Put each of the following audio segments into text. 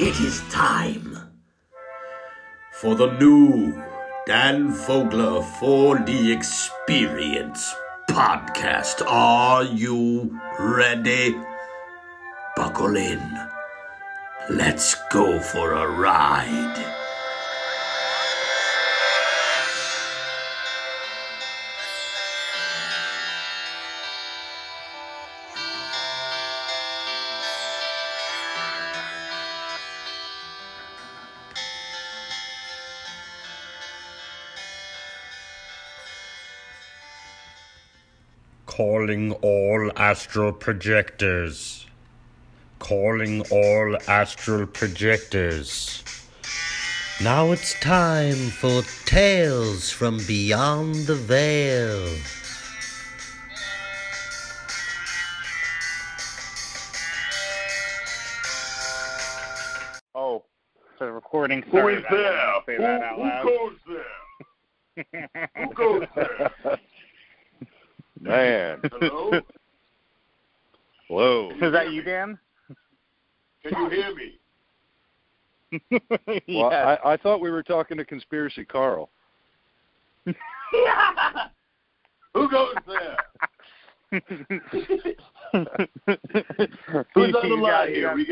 It is time for the new Dan Fogler 4D Experience podcast. Are you ready? Buckle in. Let's go for a ride. Calling all astral projectors. Calling all astral projectors. Now it's time for Tales from Beyond the Veil. Oh, the recording started. Who is there? Who goes there? Who goes there? Man. Hello? Hello. Is that you, Dan? Can you hear me? Yeah. Well, I thought we were talking to Conspiracy Carl. Who goes there? Who's on the line here? We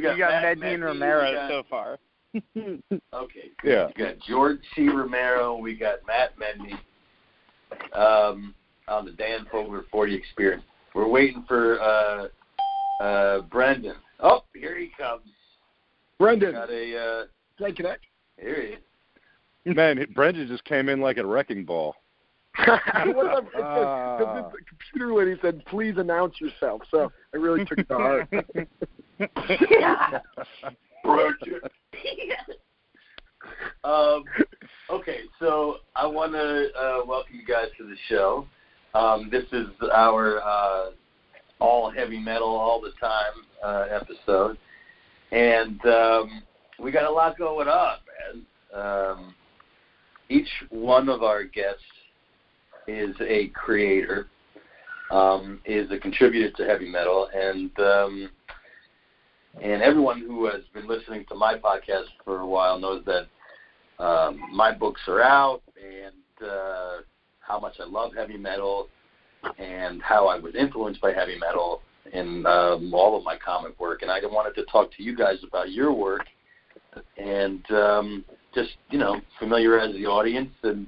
got Matt Medney and Romero so far. Okay. Good. Yeah. We got George C. Romero. We got Matt Medney. On the Dan Fogler 40 Experience. We're waiting for Brendan. Oh, here he comes. Brendan. Got a connect. Here he is. Man, Brendan just came in like a wrecking ball. The computer lady said, please announce yourself. So I really took it to heart. Brendan. Okay, so I want to welcome you guys to the show. This is our all heavy metal all the time episode, and we got a lot going on, man. Each one of our guests is a creator, is a contributor to heavy metal, and everyone who has been listening to my podcast for a while knows that my books are out, and how much I love heavy metal, and how I was influenced by heavy metal in all of my comic work. And I wanted to talk to you guys about your work, and just familiarize the audience, and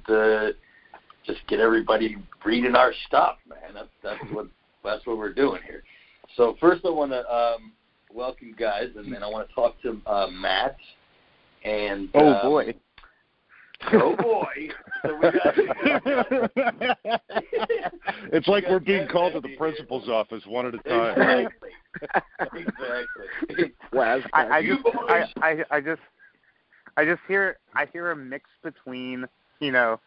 just get everybody reading our stuff, man. That's what we're doing here. So first, I want to welcome you guys, and then I want to talk to Matt. And Oh boy! So we got it's like we're being called to the principal's office one at a time. Exactly. Well, I just hear a mix between the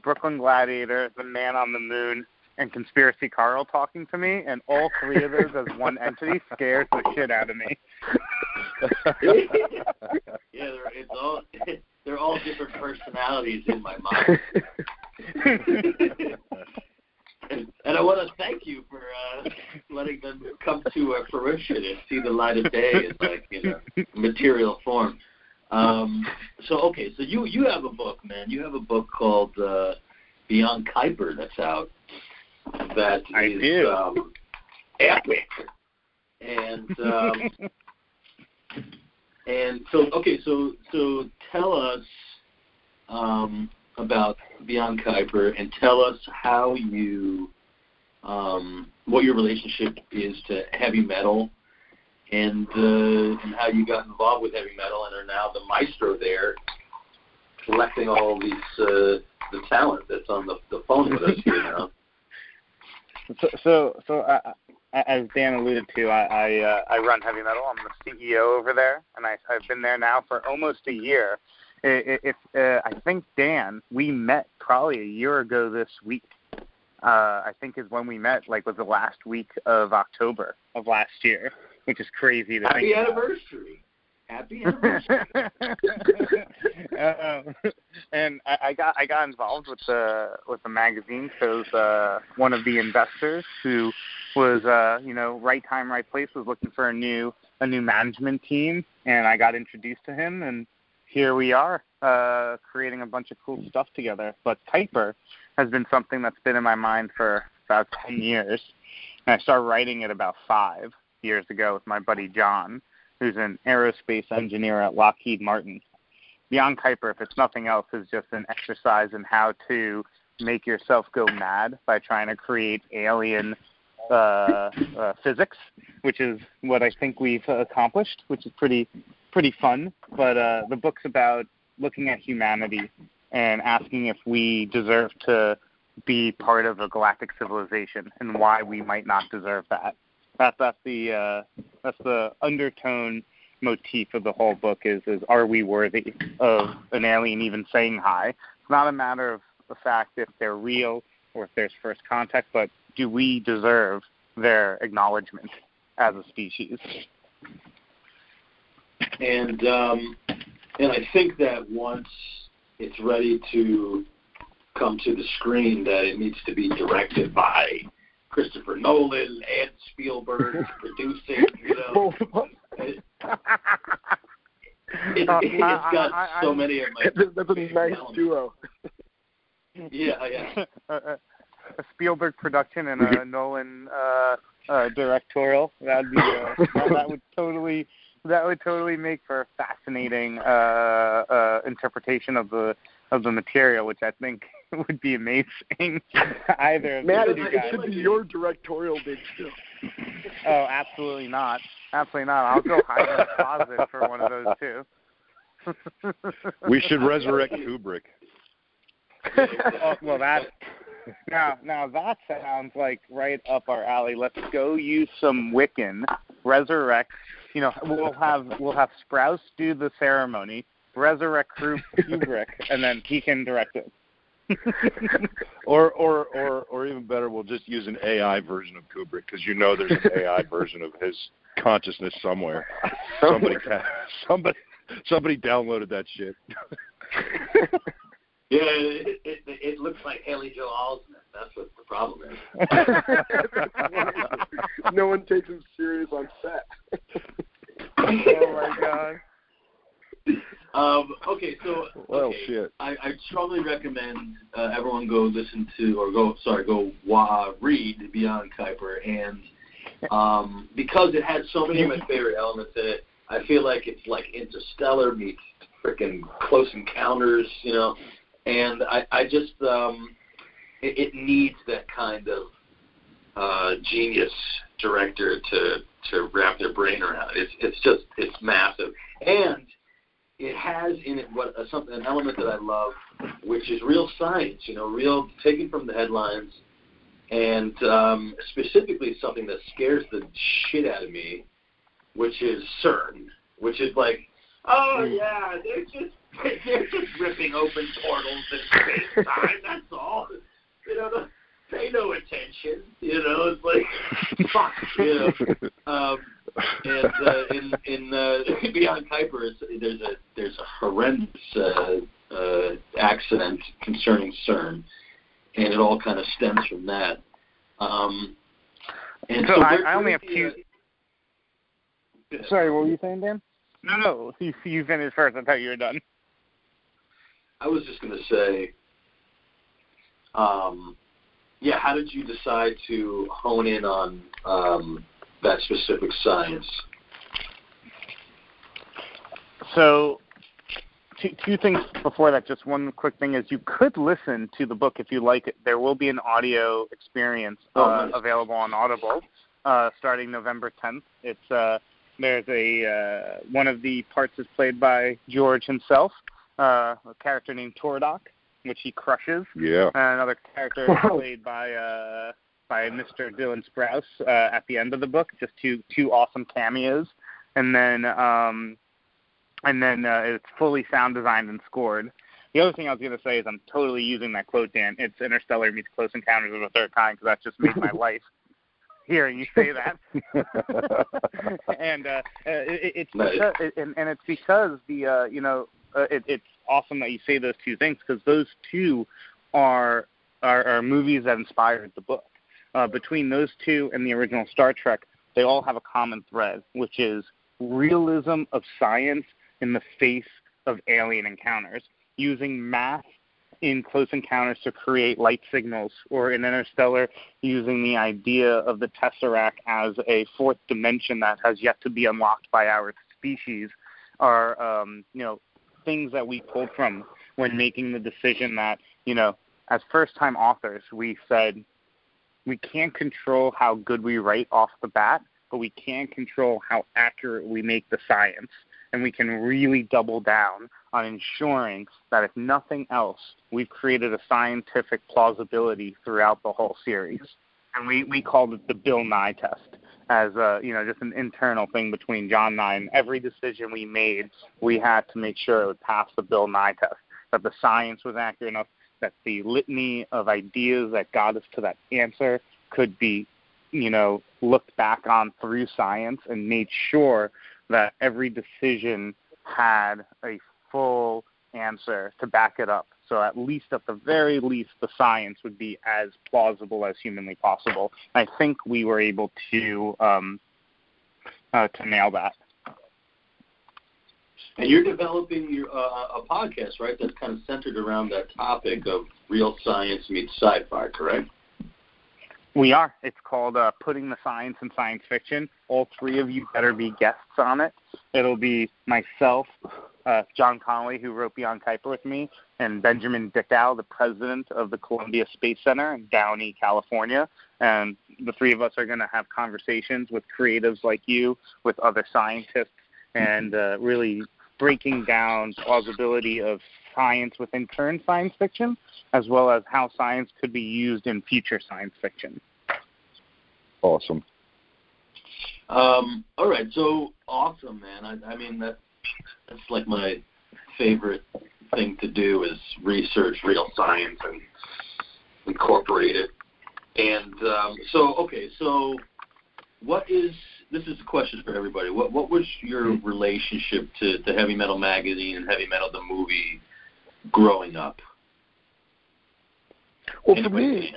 Brooklyn Gladiator, the Man on the Moon, and Conspiracy Carl talking to me, and all three of those as one entity scares the shit out of me. Yeah, they're all different personalities in my mind. and I want to thank you for letting them come to fruition and see the light of day in material form. So you have a book, man. You have a book called Beyond Kuiper that's out. That is epic. And so tell us about Beyond Kuiper, and tell us how you, what your relationship is to heavy metal, and how you got involved with heavy metal, and are now the maestro there, collecting all these the talent that's on the phone with us here now. So, as Dan alluded to, I run Heavy Metal. I'm the CEO over there, and I've been there now for almost a year. I think, Dan, we met probably a year ago this week. I think is when we met, was the last week of October of last year, which is crazy to think about. Happy anniversary. Happy anniversary. And I got involved with the magazine because one of the investors who was right time, right place was looking for a new management team, and I got introduced to him, and here we are creating a bunch of cool stuff together. But Kuiper has been something that's been in my mind for about 10 years, and I started writing it about 5 years ago with my buddy John, who's an aerospace engineer at Lockheed Martin. Beyond Kuiper, if it's nothing else, is just an exercise in how to make yourself go mad by trying to create alien physics, which is what I think we've accomplished, which is pretty fun. But the book's about looking at humanity and asking if we deserve to be part of a galactic civilization and why we might not deserve that. That's the undertone motif of the whole book is are we worthy of an alien even saying hi? It's not a matter of the fact if they're real or if there's first contact, but do we deserve their acknowledgement as a species? And I think that once it's ready to come to the screen, that it needs to be directed by Christopher Nolan and Spielberg, producing, It's got so many of my... That's a nice duo. Yeah. A Spielberg production and a Nolan directorial. That would totally make for a fascinating interpretation of the material, which I think would be amazing. Either of Matt, it should be your directorial big still. Oh, absolutely not. Absolutely not. I'll go hide in the closet for one of those two. We should resurrect Kubrick. Well, that... Now that sounds like right up our alley. Let's go use some Wiccan, resurrect. We'll have Sprouse do the ceremony, resurrect Kubrick, and then he can direct it. or even better, we'll just use an AI version of Kubrick, because there's an AI version of his consciousness somewhere. Somebody downloaded that shit. Yeah, it looks like Haley Joel Osment. That's what the problem is. No one takes him serious on set. Oh my God. Shit. I strongly recommend everyone go listen to read Beyond Kuiper, and because it has so many of my favorite elements in it, I feel like it's like Interstellar meets freaking Close Encounters, And I just, it needs that kind of genius director to wrap their brain around. It's massive. And it has in it an element that I love, which is real science, taken from the headlines, and specifically something that scares the shit out of me, which is CERN, which is like, oh, yeah, they're just ripping open portals in space time, that's all. Pay no attention, it's like, fuck, in Beyond Kuiper, there's a horrendous accident concerning CERN, and it all kind of stems from that. I only have two... Sorry, what were you saying, Dan? No, you finished first. I thought you were done. I was just going to say, how did you decide to hone in on that specific science? So, two things before that. Just one quick thing is you could listen to the book if you like it. There will be an audio experience available on Audible starting November 10th. It's... There's one of the parts is played by George himself, a character named Tordok, which he crushes. Yeah. And another character played by Mr. Dylan Sprouse at the end of the book. Just two awesome cameos, and then it's fully sound designed and scored. The other thing I was going to say is I'm totally using that quote, Dan. It's Interstellar meets Close Encounters of the Third Kind, because that's just made my life. hearing you say that. And it's because the it's awesome that you say those two things, because those two are movies that inspired the book. Between those two and the original Star Trek, they all have a common thread, which is realism of science in the face of alien encounters, using math in Close Encounters to create light signals, or in Interstellar, using the idea of the Tesseract as a fourth dimension that has yet to be unlocked by our species, are things that we pulled from when making the decision that, as first-time authors, we said we can't control how good we write off the bat, but we can control how accurate we make the science. And we can really double down on ensuring that, if nothing else, we've created a scientific plausibility throughout the whole series. And we called it the Bill Nye test, as just an internal thing between John and I. And every decision we made, we had to make sure it would pass the Bill Nye test, that the science was accurate enough, that the litany of ideas that got us to that answer could be, looked back on through science, and made sure that every decision had a full answer to back it up. So at the very least, the science would be as plausible as humanly possible. I think we were able to nail that. And you're developing a podcast, right, that's kind of centered around that topic of real science meets sci-fi, correct? We are. It's called Putting the Science in Science Fiction. All three of you better be guests on it. It'll be myself, John Connolly, who wrote Beyond Kuiper with me, and Benjamin Dickow, the president of the Columbia Space Center in Downey, California. And the three of us are going to have conversations with creatives like you, with other scientists, and really breaking down plausibility of science within current science fiction, as well as how science could be used in future science fiction. Awesome. All right, so awesome, man. I mean, that's like my favorite thing to do is research real science and incorporate it. And so what is... This is a question for everybody. What was your relationship to Heavy Metal Magazine and Heavy Metal the movie growing up? Well, anybody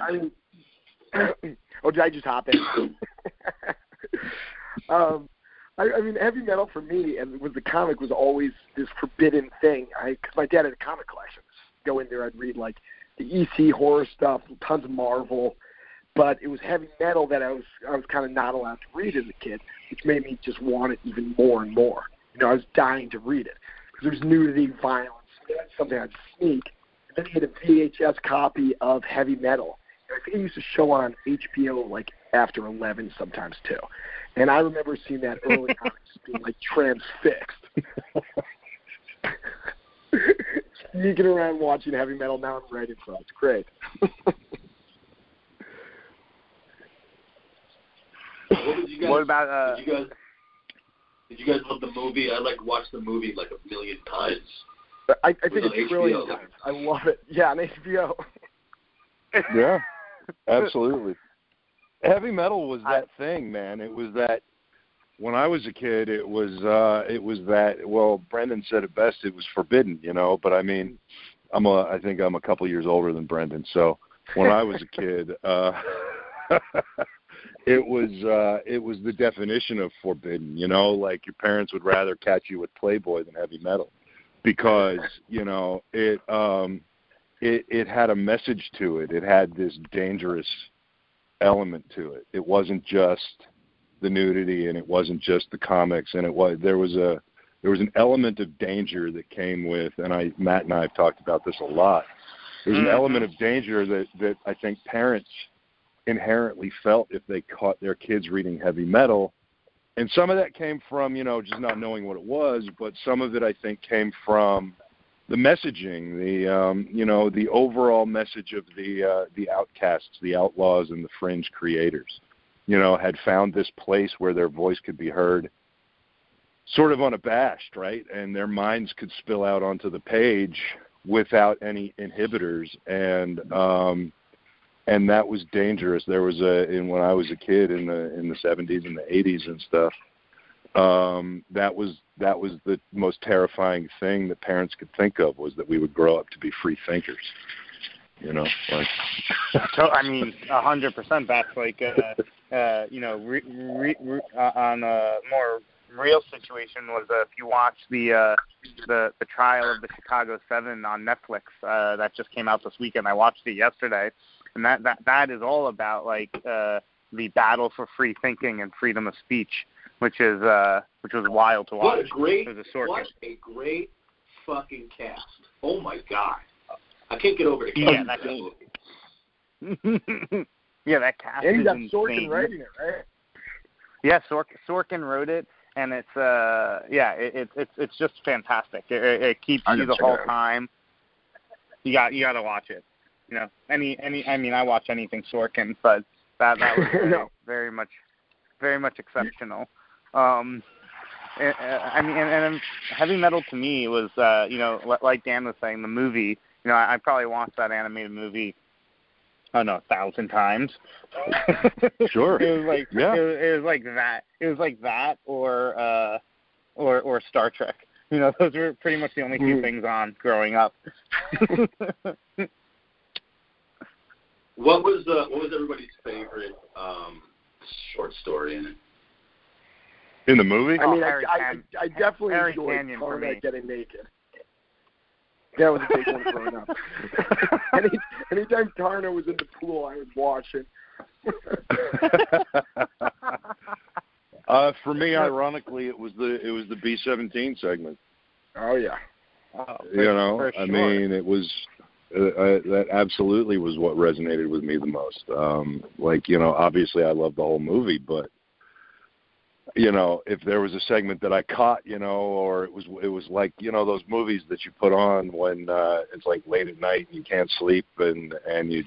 for me, did I just hop in? I mean, Heavy Metal for me and with the comic was always this forbidden thing. Because my dad had a comic collection. I'd go in there, I'd read like the EC horror stuff, tons of Marvel. But it was Heavy Metal that I was kind of not allowed to read as a kid, which made me just want it even more and more. I was dying to read it because it was nudity, violence, something I'd sneak. And then he had a VHS copy of Heavy Metal. And I think it used to show on HBO like after 11 sometimes too. And I remember seeing that early on just being like transfixed. Sneaking around watching Heavy Metal, now I'm ready for it. It's great. Did you guys love the movie? I watched the movie like a million times. I think it's brilliant. I love it. Yeah, on HBO. Yeah, absolutely. Heavy Metal was that thing, man. It was that. When I was a kid, it was that. Well, Brendan said it best. It was forbidden, But I mean, I think I'm a couple years older than Brendan. So when I was a kid. It was the definition of forbidden, like your parents would rather catch you with Playboy than Heavy Metal because, it had a message to it. It had this dangerous element to it. It wasn't just the nudity and it wasn't just the comics and there was an element of danger that came with, and Matt and I have talked about this a lot. There's an element of danger that I think parents inherently felt if they caught their kids reading Heavy Metal. And some of that came from, just not knowing what it was, but some of it I think came from the messaging, the overall message of the outcasts, the outlaws and the fringe creators, had found this place where their voice could be heard sort of unabashed, right? And their minds could spill out onto the page without any inhibitors. And, And that was dangerous. There was when I was a kid in the 70s and the 80s and stuff, that was the most terrifying thing that parents could think of, was that we would grow up to be free thinkers. You know, like. So, I mean, 100%. That's like, on a more real situation was if you watch the trial of the Chicago 7 on Netflix that just came out this weekend. I watched it yesterday, and that is all about the battle for free thinking and freedom of speech, which was wild to watch. What a great fucking cast! Oh my God, I can't get over it. Yeah, that cast. And you got Sorkin writing it, right? Yeah, Sorkin wrote it. And it's it's just fantastic. It keeps you the whole time. You got to watch it. You know, I mean, I watch anything Sorkin, but that was very much exceptional. And Heavy Metal to me was like Dan was saying, the movie. You know, I probably watched that animated movie. Oh no, 1,000 times. Sure. It was like that, or Star Trek. You know, those were pretty much the only two things on growing up. What was everybody's favorite short story in it? In the movie? I mean, I definitely enjoyed Carmack getting naked. That was a big one growing up. Anytime Tarna was in the pool, I would watch it. For me, ironically, it was the B-17 segment. Oh yeah. It was that absolutely was what resonated with me the most. Obviously, I love the whole movie, but. You know, if there was a segment that I caught, or it was like, those movies that you put on when it's like late at night and you can't sleep and you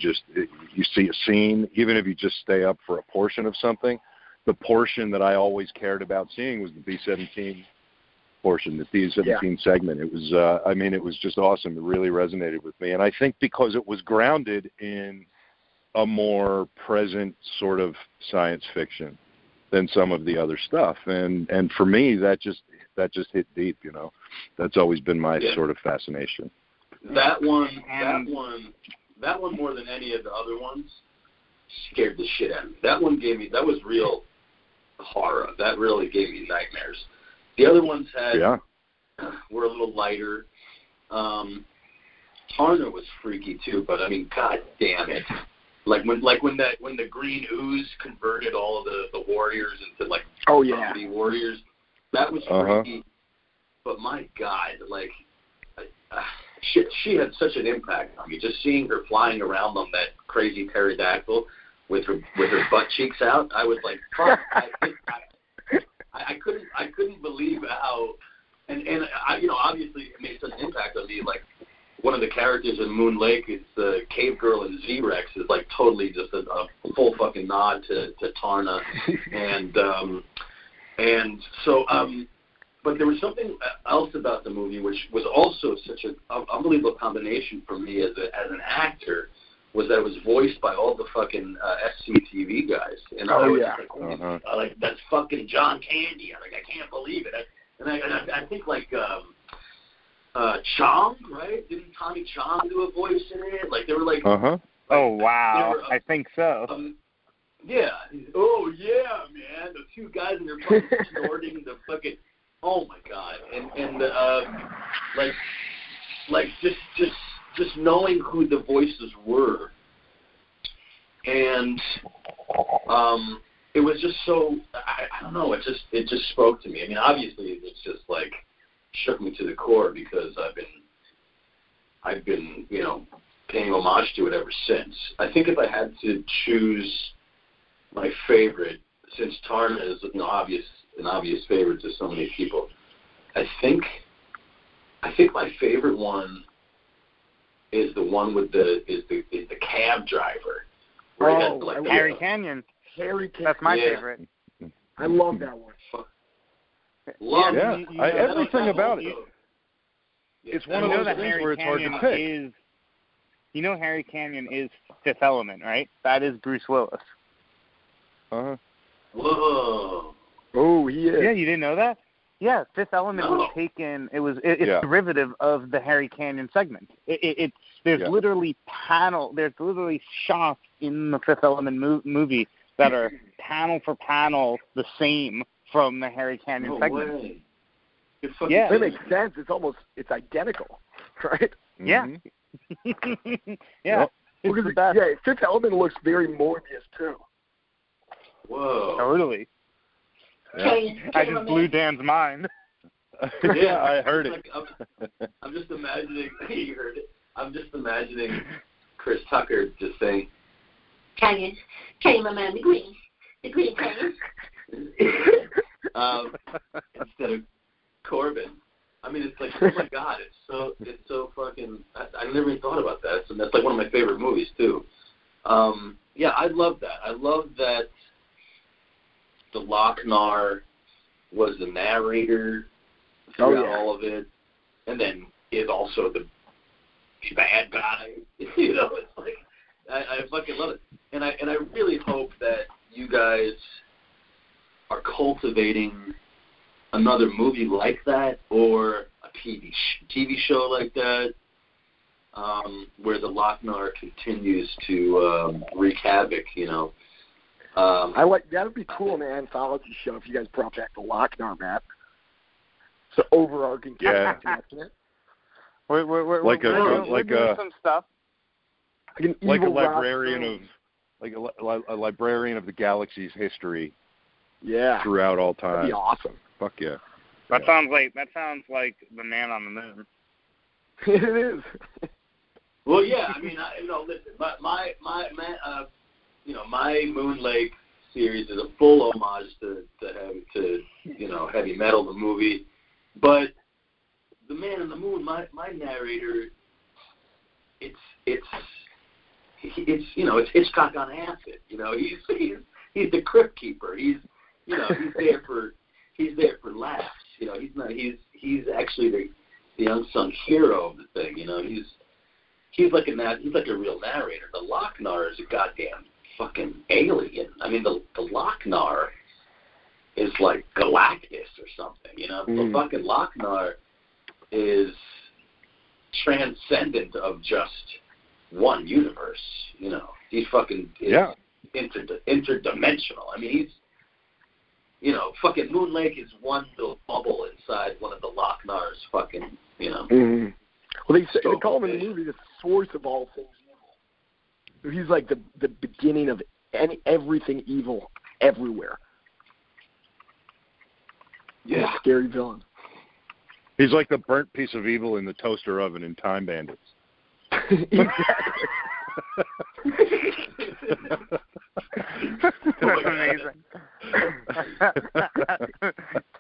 see a scene, even if you just stay up for a portion of something, the portion that I always cared about seeing was the B-17 portion, the B-17 segment. It was, it was just awesome. It really resonated with me. And I think because it was grounded in a more present sort of science fiction than some of the other stuff, and for me that just hit deep. That's always been my sort of fascination. That one more than any of the other ones scared the shit out of me. That one gave me, that was real horror. That really gave me nightmares. The other ones were a little lighter. Tarna was freaky too, but I mean, god damn it. When the green ooze converted all of the warriors into zombie warriors, that was freaky. But my God, she had such an impact on me. Just seeing her flying around on that crazy pterodactyl with her butt cheeks out, I was like, fuck. I couldn't believe how, and I obviously it made such an impact on me. Like, one of the characters in Moon Lake is the cave girl in Z-Rex is like totally just a full fucking nod to Tarna. But there was something else about the movie, which was also such an unbelievable combination for me as an actor, was that it was voiced by all the fucking SCTV guys. And that's fucking John Candy. I can't believe it. I think Chong, right? Didn't Tommy Chong do a voice in it? Like, they were like... Uh-huh. Oh, wow. I think so. Yeah. Oh, yeah, man. The two guys in their fucking snorting the fucking... Oh, my God. And just knowing who the voices were. And it was just so... I don't know. It just spoke to me. I mean, obviously, it's just like... shook me to the core, because I've been paying homage to it ever since. I think if I had to choose my favorite, since Tarna is an obvious favorite to so many people, I think my favorite one is the one with the cab driver. Harry Canyon. That's my favorite. I love that one. Everything about it. It's one of those things where it's hard to pick. You know Harry Canyon is Fifth Element, right? That is Bruce Willis. Uh-huh. Whoa. Oh, he is. Yeah, you didn't know that? Yeah, Fifth Element was taken. It's derivative of the Harry Canyon segment. There's literally shots in the Fifth Element movie that are panel for panel the same from the Harry Canyon segment. Way. It makes sense. It's identical, right? Yeah. Mm-hmm. Yeah. Well, Fifth Element looks very Morbius too. Whoa. Totally. Yeah. I just blew Dan's mind. Yeah, I heard it. I'm just imagining. You heard it. I'm just imagining Chris Tucker just saying, "Canyon, my man, the green canyon." Instead of Corbin. I mean, it's like, oh my God, it's so fucking. I never even thought about that. So that's like one of my favorite movies too. Yeah, I love that. I love that. The Loc-Nar was the narrator throughout all of it, and then is also the bad guy. You know, it's like I fucking love it, and I really hope that you guys are cultivating another movie like that or a TV show like that, where the Loc-Nar continues to wreak havoc. You know. That would be cool in an anthology show if you guys brought back the Loc-Nar map. So overarching connection. We're doing some stuff. Like a librarian of the galaxy's history. Yeah. Throughout all time. That'd be awesome. Fuck yeah. That sounds like the Man on the Moon. It is. Well, yeah. I mean, listen. My Moon Lake series is a full homage to Heavy Metal, the movie. But the Man in the Moon, my narrator, it's Hitchcock on acid. You know, he's the crypt keeper. He's there for laughs. You know, he's actually the unsung hero of the thing. You know, he's like a real narrator. The Loc-Nar is a goddamn fucking alien. I mean, the Loc-Nar is like Galactus or something, you know? Mm. The fucking Loc-Nar is transcendent of just one universe, you know? He's fucking interdimensional. I mean, he's, you know, fucking Moon Lake is one little bubble inside one of the Loc-Nar's fucking, you know? Mm. Well, they call him in the movie the source of all things. He's like the beginning of everything evil everywhere. Yeah. A scary villain. He's like the burnt piece of evil in the toaster oven in Time Bandits. Exactly. That's amazing.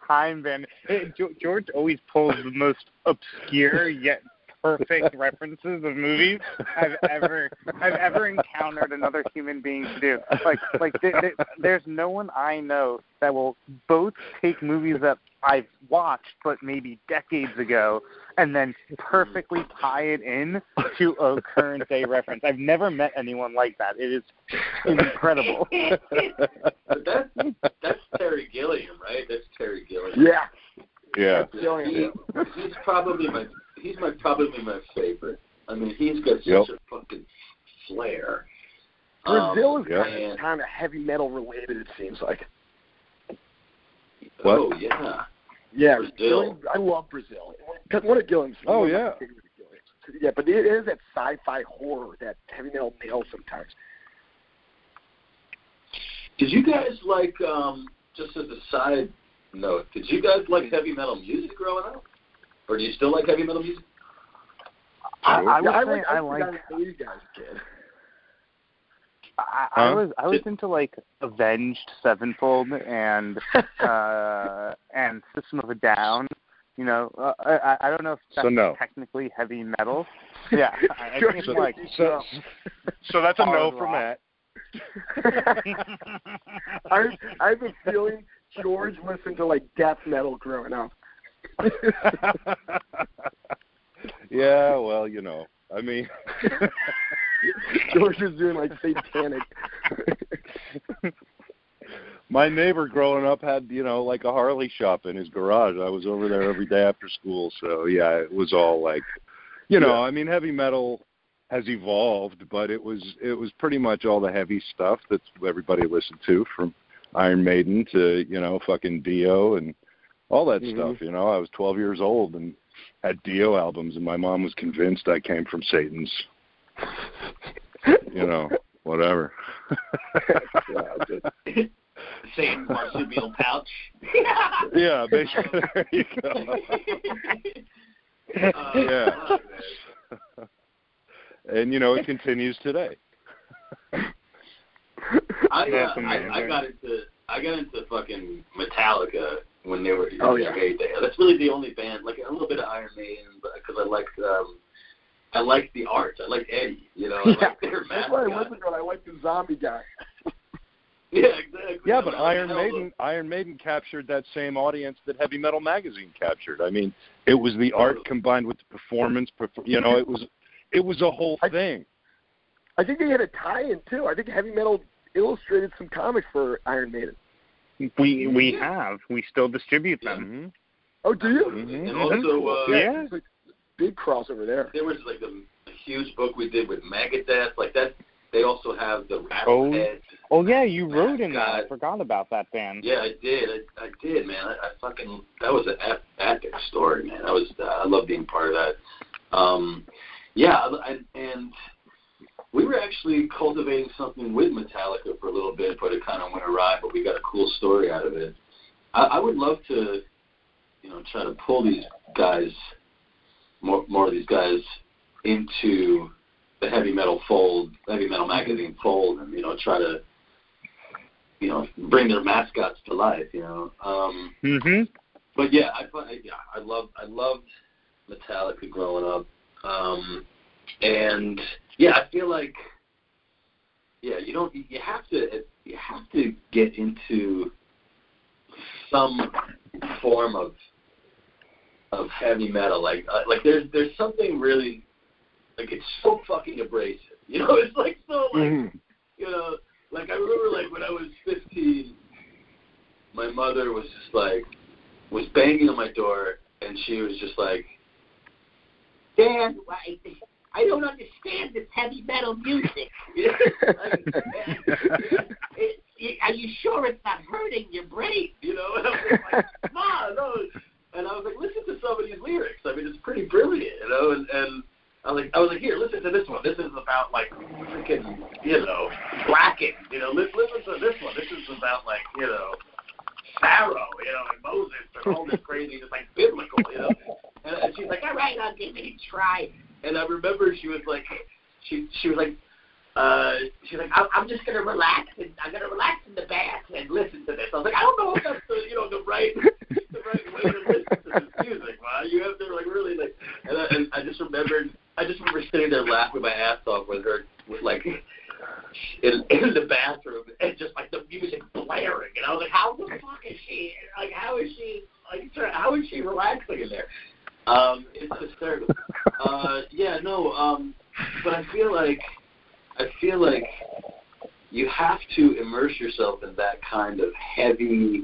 Time Bandits. George always pulls the most obscure yet perfect references of movies I've ever encountered another human being to do. There's no one I know that will both take movies that I've watched, but maybe decades ago, and then perfectly tie it in to a current day reference. I've never met anyone like that. It is incredible. That's Terry Gilliam, right? That's Terry Gilliam. Yeah. Yeah. He's probably my favorite. I mean, he's got such a fucking flair. Brazil is kind of heavy metal related, it seems like. What? Oh, yeah. Yeah, Brazil. I love Brazil. What a Gilliam's. Oh, yeah. Yeah, but it is that sci-fi horror, that heavy metal nail sometimes. Did you guys like, just as a side note, did you guys like heavy metal music growing up? Or do you still like heavy metal music? I was into like Avenged Sevenfold and and System of a Down. You know, I don't know if that's technically heavy metal. Yeah, I think it's like so that's a no for Matt. I have a feeling George listened to like death metal growing up. Yeah, well, you know, I mean, George is doing like satanic. My neighbor growing up had, you know, like a Harley shop in his garage. I was over there every day after school. So, yeah, it was all like, you know, yeah. I mean, heavy metal has evolved, but it was pretty much all the heavy stuff that everybody listened to, from Iron Maiden to, you know, fucking Dio and all that stuff. You know, I was 12 years old and had Dio albums, and my mom was convinced I came from Satan's, you know, whatever. Same marsupial pouch. Yeah, basically. There you go. Yeah. And, you know, it continues today. I got into fucking Metallica when they were great day. That's really the only band, like a little bit of Iron Maiden, because I liked the art. I liked Eddie, you know. Yeah. I liked their mascot. That's what I listened to. I liked the zombie guy. Yeah, exactly. Yeah, but Iron Maiden captured that same audience that Heavy Metal magazine captured. I mean, it was the art combined with the performance. You know, it was a whole thing. I think they had a tie-in too. I think Heavy Metal illustrated some comics for Iron Maiden. We still distribute them. Oh, do you? And also, like big crossover there. There was like a huge book we did with Megadeth, like that. They also have the Rattlehead. Oh yeah, you wrote in that. I forgot about that band. Yeah, I did. I did, man. That was an epic story, man. I love being part of that. And we were actually cultivating something with Metallica for a little bit, but it kind of went awry. But we got a cool story out of it. I would love to, you know, try to pull these guys, more of these guys, into the heavy metal magazine fold, and, you know, try to, you know, bring their mascots to life, you know. But yeah, I loved Metallica growing up, and yeah, I feel like, yeah, you have to get into some form of heavy metal, like there's something really. Like, it's so fucking abrasive, you know. It's like so, like, you know, like I remember, like when I was 15, my mother was just like, was banging on my door, and she was just like, Dan, I don't understand this heavy metal music. Are you sure it's not hurting your brain? You know, and I was like, Ma, no. And I was like, listen to some of these lyrics. I mean, it's pretty brilliant, you know, and I was like, here, listen to this one. This is about, like, freaking, you know, Blackened. You know, listen to this one. This is about, like, you know, Pharaoh, you know, and Moses and all this crazy, just, like, biblical, you know. And she's like, all right, I'll give it a try. And I remember she was like, I'm just going to relax. And I'm going to relax in the bath and listen to this. I was like, I don't know if that's the, you know, the right way to listen to this music. Wow, you have to, like, really, like, and I just remembered. I just remember sitting there laughing my ass off with her, with like in the bathroom, and just like the music blaring, and I was like, "How is she relaxing in there?" It's hysterical. But I feel like you have to immerse yourself in that kind of heavy,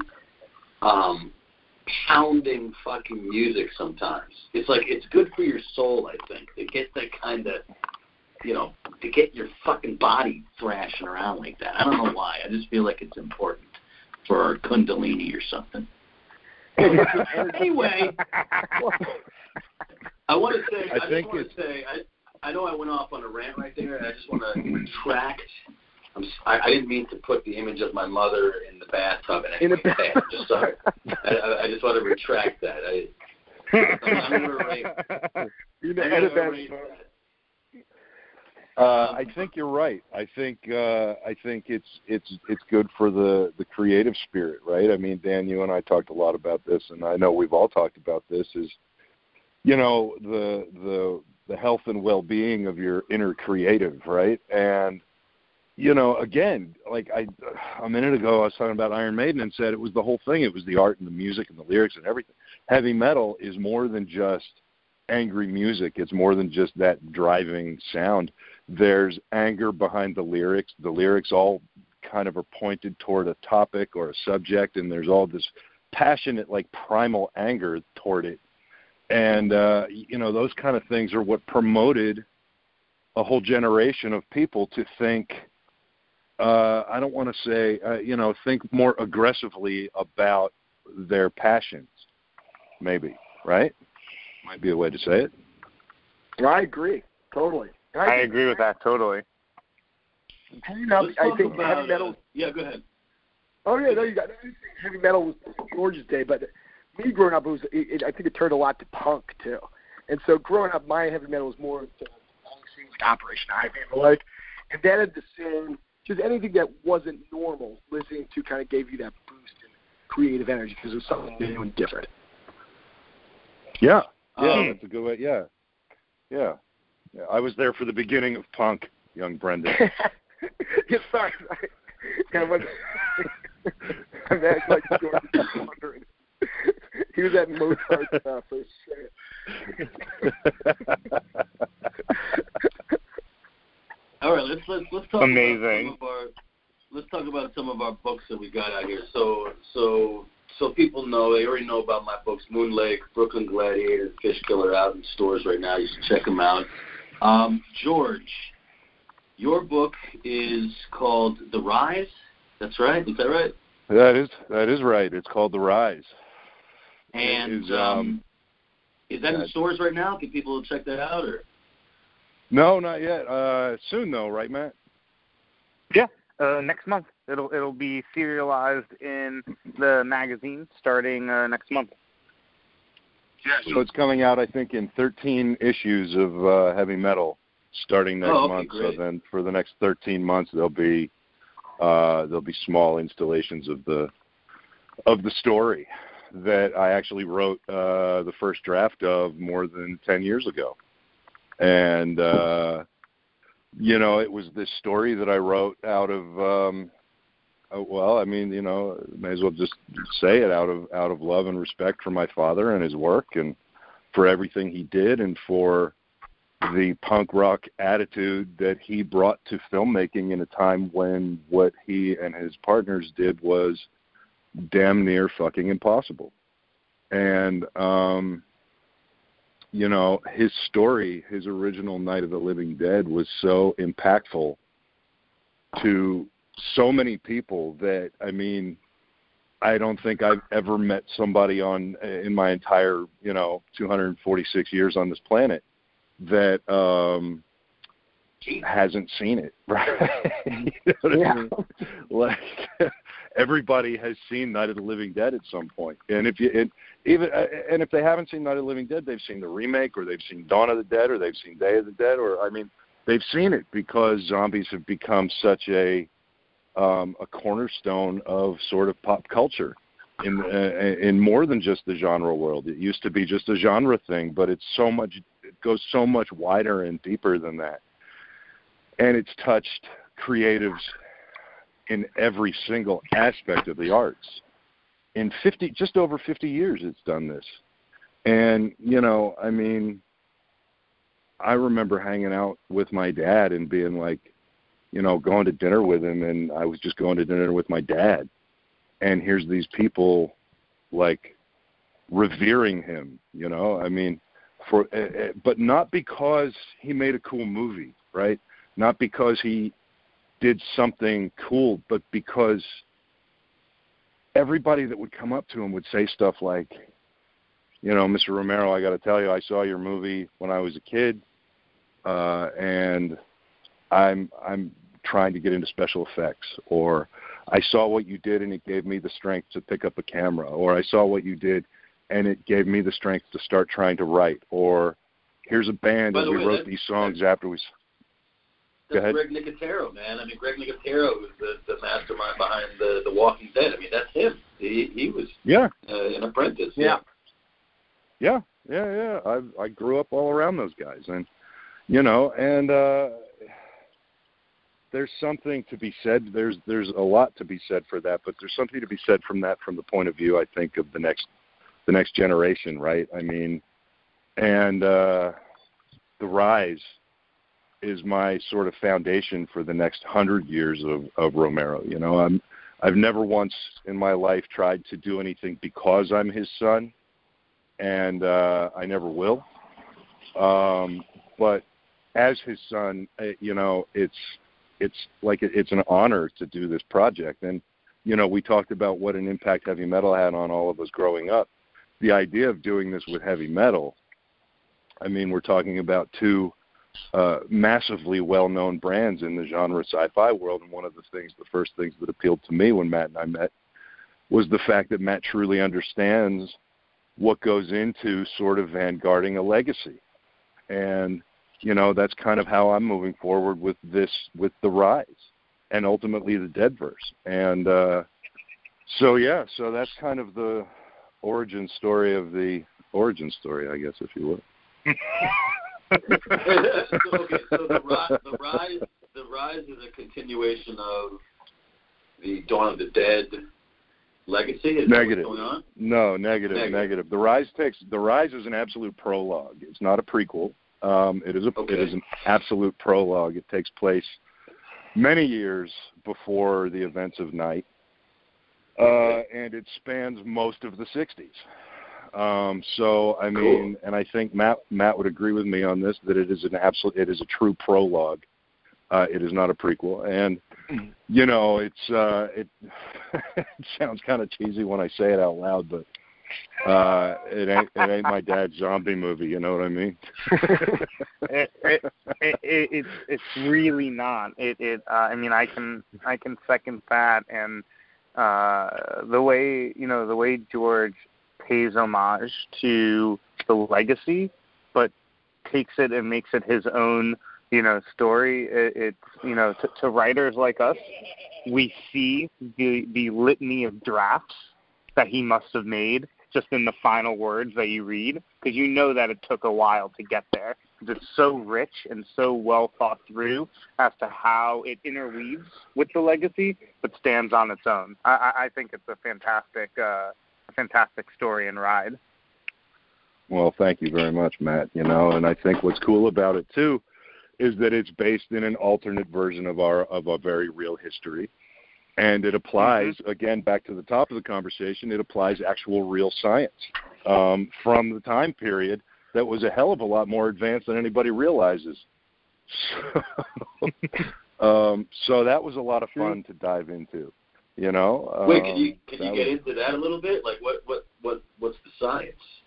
pounding fucking music sometimes. It's like, it's good for your soul, I think, to get that kind of, you know, to get your fucking body thrashing around like that. I don't know why. I just feel like it's important for our Kundalini or something. Anyway, I know I went off on a rant right there, and I just want to retract. I didn't mean to put the image of my mother in the bathtub. Just sorry. I just want to retract that. I think you're right. I think it's good for the creative spirit, right? I mean, Dan, you and I talked a lot about this, and I know we've all talked about this. Is, you know, the health and well-being of your inner creative, right? And you know, again, like a minute ago, I was talking about Iron Maiden and said it was the whole thing. It was the art and the music and the lyrics and everything. Heavy metal is more than just angry music. It's more than just that driving sound. There's anger behind the lyrics. The lyrics all kind of are pointed toward a topic or a subject, and there's all this passionate, like primal anger toward it. And, you know, those kind of things are what promoted a whole generation of people to think, I don't want to say, you know, think more aggressively about their passions, maybe, right? Might be a way to say it. I agree, totally. I agree with that, totally. You know, I think heavy metal... yeah, go ahead. Oh, yeah, there you go. Heavy metal was gorgeous day, but me growing up, I think it turned a lot to punk, too. And so growing up, my heavy metal was more like Operation Ivy and the like. And that had the same... just anything that wasn't normal, listening to kind of gave you that boost in creative energy because it was something new and different. Yeah. Yeah, that's a good way. Yeah. Yeah. Yeah. I was there for the beginning of punk, young Brendan. Yeah, sorry. I was like George was wondering. He was at Mozart's for shit. All right, let's talk about some of our books that we got out here. So people know, they already know about my books: Moon Lake, Brooklyn Gladiator, Fish Killer, out in stores right now. You should check them out. George, your book is called The Rise. That's right. Is that right? That is right. It's called The Rise. And is that in stores right now? Can people check that out or? No, not yet. Soon, though, right, Matt? Yeah, next month. It'll be serialized in the magazine starting next month. Yeah, so it's coming out, I think, in 13 issues of Heavy Metal starting next month. Great. So then, for the next 13 months, there'll be small installations of the story that I actually wrote the first draft of more than 10 years ago. And, you know, it was this story that I wrote out of, well, I mean, you know, may as well just say it, out of love and respect for my father and his work and for everything he did and for the punk rock attitude that he brought to filmmaking in a time when what he and his partners did was damn near fucking impossible. And, you know, his story, his original Night of the Living Dead, was so impactful to so many people that, I mean, I don't think I've ever met somebody in my entire, you know, 246 years on this planet that hasn't seen it, right? You know what I mean? Like, everybody has seen Night of the Living Dead at some point. And if they haven't seen Night of the Living Dead, they've seen the remake, or they've seen Dawn of the Dead, or they've seen Day of the Dead, or, I mean, they've seen it because zombies have become such a cornerstone of sort of pop culture in more than just the genre world. It used to be just a genre thing, but it goes so much wider and deeper than that. And it's touched creatives in every single aspect of the arts. In just over 50 years, it's done this. And, you know, I mean, I remember hanging out with my dad and being like, you know, going to dinner with him, and I was just going to dinner with my dad. And here's these people, like, revering him, you know? I mean, but not because he made a cool movie, right? Not because he did something cool, but because everybody that would come up to him would say stuff like, you know, Mr. Romero, I got to tell you, I saw your movie when I was a kid, and I'm trying to get into special effects, or I saw what you did and it gave me the strength to pick up a camera, or I saw what you did and it gave me the strength to start trying to write, or here's a band and we wrote these songs after we... That's Greg Nicotero, man. I mean, Greg Nicotero is the mastermind behind the Walking Dead. I mean, that's him. He was an apprentice. Yeah. I grew up all around those guys, and you know, and there's something to be said. There's a lot to be said for that, but there's something to be said from that, from the point of view, I think, of the next generation, right? I mean, And The Rise is my sort of foundation for the next 100 years of Romero. You know, I've never once in my life tried to do anything because I'm his son, and I never will. But as his son, you know, it's an honor to do this project. And, you know, we talked about what an impact heavy metal had on all of us growing up. The idea of doing this with heavy metal, I mean, we're talking about two massively well-known brands in the genre sci-fi world. And one of the first things that appealed to me when Matt and I met was the fact that Matt truly understands what goes into sort of vanguarding a legacy. And, you know, that's kind of how I'm moving forward with this, with The Rise and ultimately the Deadverse. And so that's kind of the origin story of the origin story, I guess, if you will. So the rise is a continuation of the Dawn of the Dead legacy. Is negative. That what's going on? No, negative. The rise is an absolute prologue. It's not a prequel. It is an absolute prologue. It takes place many years before the events of Night, and it spans most of the 60s. Cool. And I think Matt would agree with me on this, that it is a true prologue. It is not a prequel. And, you know, it sounds kind of cheesy when I say it out loud, but it ain't my dad's zombie movie. You know what I mean? It's really not. I can second that. And the way George pays homage to the legacy, but takes it and makes it his own, you know, story. To writers like us, we see the litany of drafts that he must have made just in the final words that you read, because you know that it took a while to get there. It's so rich and so well thought through as to how it interweaves with the legacy, but stands on its own. I think it's a fantastic story and ride. Well, thank you very much, Matt. You know, and I think what's cool about it too is that it's based in an alternate version of a very real history, and it applies again back to the top of the conversation. It applies actual real science from the time period that was a hell of a lot more advanced than anybody realizes. So that was a lot of fun to dive into. You know, wait, can you get into that a little bit? Like, what's the science?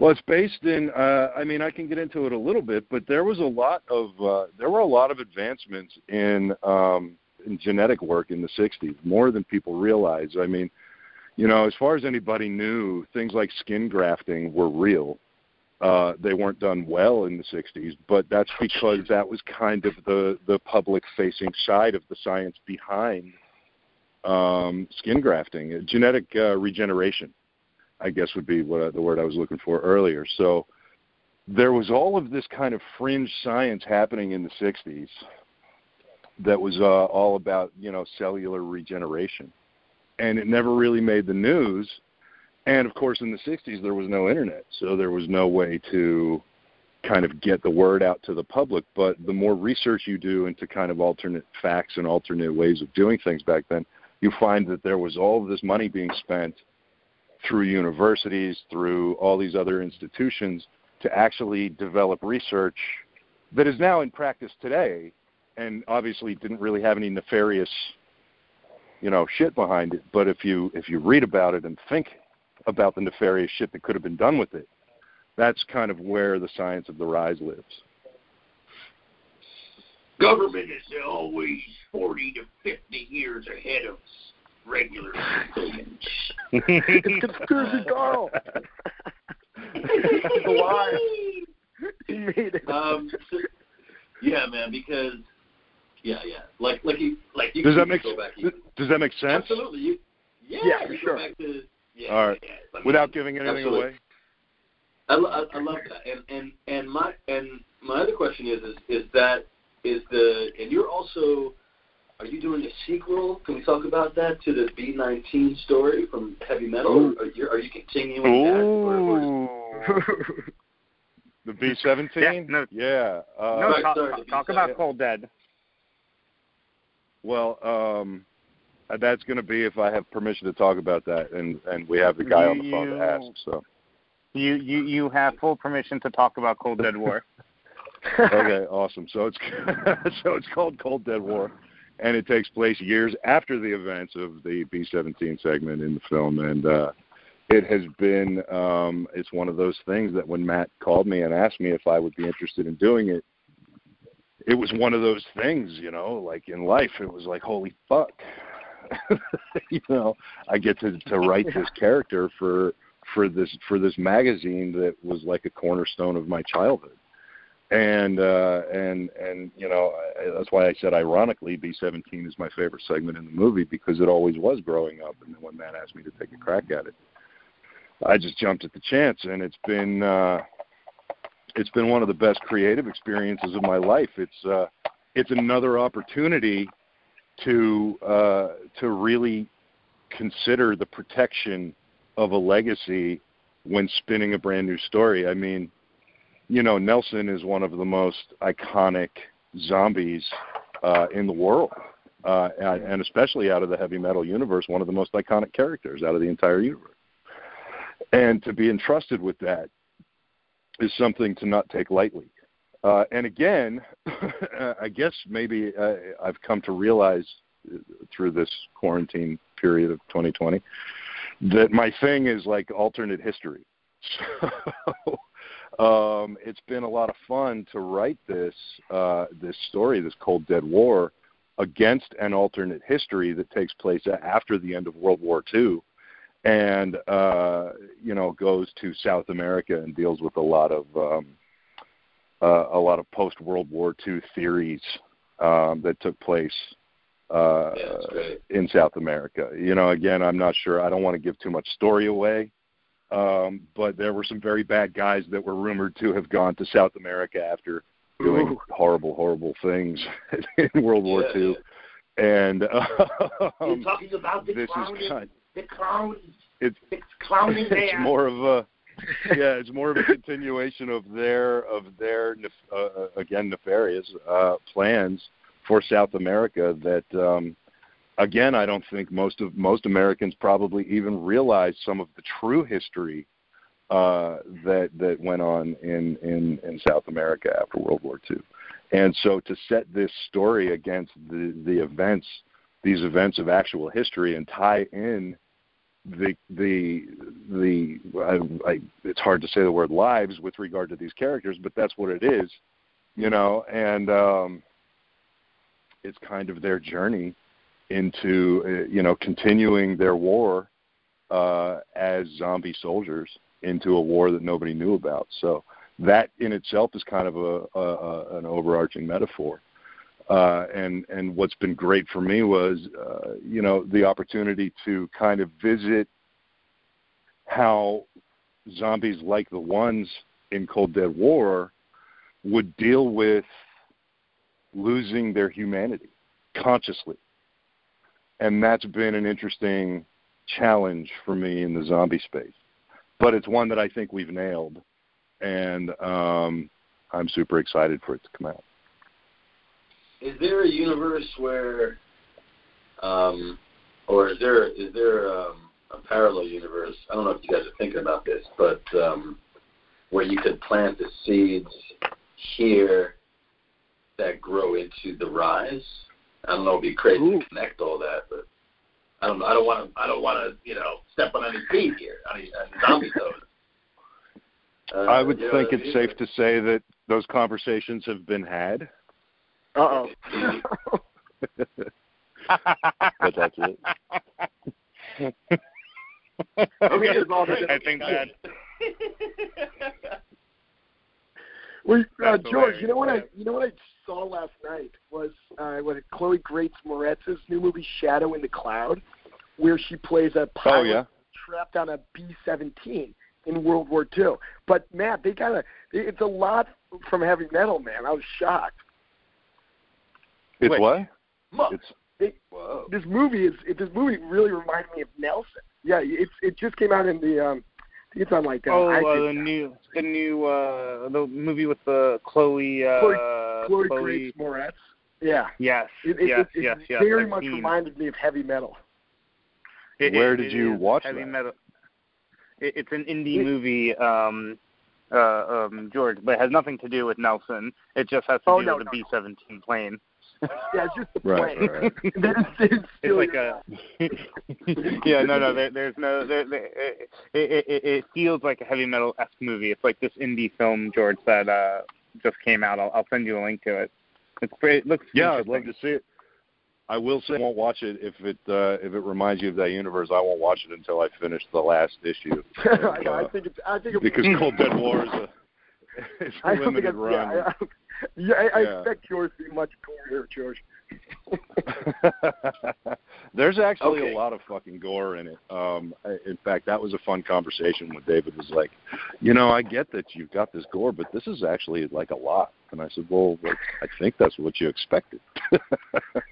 Well, it's based in. I can get into it a little bit, but there were a lot of advancements in genetic work in the '60s, more than people realize. I mean, you know, as far as anybody knew, things like skin grafting were real. They weren't done well in the 60s, but that's because that was kind of the public-facing side of the science behind skin grafting. Genetic regeneration, I guess, would be the word I was looking for earlier. So there was all of this kind of fringe science happening in the 60s that was all about, you know, cellular regeneration. And it never really made the news. And, of course, in the 60s, there was no Internet, so there was no way to kind of get the word out to the public. But the more research you do into kind of alternate facts and alternate ways of doing things back then, you find that there was all of this money being spent through universities, through all these other institutions, to actually develop research that is now in practice today and obviously didn't really have any nefarious, you know, shit behind it. But if you read about it and think about the nefarious shit that could have been done with it, that's kind of where the science of The Rise lives. Government is always 40 to 50 years ahead of regular civilians. It's conspiracy, Carl. It's alive. He made it. Yeah, man, because yeah. Like you does that make go back does that make sense? Absolutely. You sure. Go back to yeah, all right. Yeah. Without giving anything absolutely. Away. I love that. And my other question is and are you doing a sequel? Can we talk about that to the B-19 story from Heavy Metal? Are you continuing that? Or The B-17? Yeah. No, yeah. Talk about Cold Dead. Well, that's going to be if I have permission to talk about that, and we have the guy on the phone to ask. So you have full permission to talk about Cold Dead War. Okay, awesome. So it's called Cold Dead War, and it takes place years after the events of the B-17 segment in the film, and it has been it's one of those things that when Matt called me and asked me if I would be interested in doing it, it was one of those things, you know, like in life, it was like, holy fuck. You know, I get to write this character for this magazine that was like a cornerstone of my childhood. And you know, that's why I said, ironically, B-17 is my favorite segment in the movie, because it always was growing up. And when Matt asked me to take a crack at it, I just jumped at the chance, and it's been one of the best creative experiences of my life. It's another opportunity to really consider the protection of a legacy when spinning a brand new story. I mean, you know, Nelson is one of the most iconic zombies in the world, and especially out of the heavy metal universe, one of the most iconic characters out of the entire universe. And to be entrusted with that is something to not take lightly. And again, I guess maybe I've come to realize through this quarantine period of 2020 that my thing is like alternate history. So it's been a lot of fun to write this story, this Cold Dead War, against an alternate history that takes place after the end of World War II. And, you know, goes to South America and deals with a lot of post-World War II theories that took place in South America. You know, again, I'm not sure. I don't want to give too much story away, but there were some very bad guys that were rumored to have gone to South America after doing horrible, horrible things in World War II. Yeah. And you're talking about the clowning. It's more of a continuation of their again nefarious plans for South America that again I don't think most Americans probably even realize some of the true history that went on in South America after World War II. And so to set this story against these events of actual history and tie in the it's hard to say the word lives with regard to these characters, but that's what it is, you know, and it's kind of their journey into, you know, continuing their war as zombie soldiers into a war that nobody knew about. So that in itself is kind of an overarching metaphor. And what's been great for me was, you know, the opportunity to kind of visit how zombies like the ones in Cold Dead War would deal with losing their humanity consciously. And that's been an interesting challenge for me in the zombie space. But it's one that I think we've nailed, and I'm super excited for it to come out. Is there a universe where, or is there a parallel universe? I don't know if you guys are thinking about this, but where you could plant the seeds here that grow into The Rise. I don't know, it'd be crazy to connect all that, but I don't want to, you know, step on any feet here. I mean, zombie toes. I would think it's safe to say that those conversations have been had. Uh-oh. But that's it. I think that. We, George, you know what I saw last night was Chloe Grace Moretz's new movie Shadow in the Cloud, where she plays a pilot trapped on a B-17 in World War II. But Matt, it's a lot from Heavy Metal, man. I was shocked. It's what? This movie really reminded me of Nelson. Yeah, it just came out in the It's on like the movie with the Chloe Grace Moretz. Yeah. Yes. It very much reminded me of Heavy Metal. Where did you watch Heavy Metal? It's an indie movie, George, but it has nothing to do with Nelson. It just has to do with the B-17 plane. Yeah, it's just the plane. Right. It feels like a Heavy Metal-esque movie. It's like this indie film, George, that just came out. I'll send you a link to it. It's pretty, it looks I'd love to see it. I will say I won't watch it if it reminds you of that universe. I won't watch it until I finish the last issue. And, I think because Cold Dead War is a limited run. I expect yours to be much cooler, George. There's actually a lot of fucking gore in it. In fact, that was a fun conversation when David was like, I get that you've got this gore, but this is actually like a lot. And I said, well, I think that's what you expected.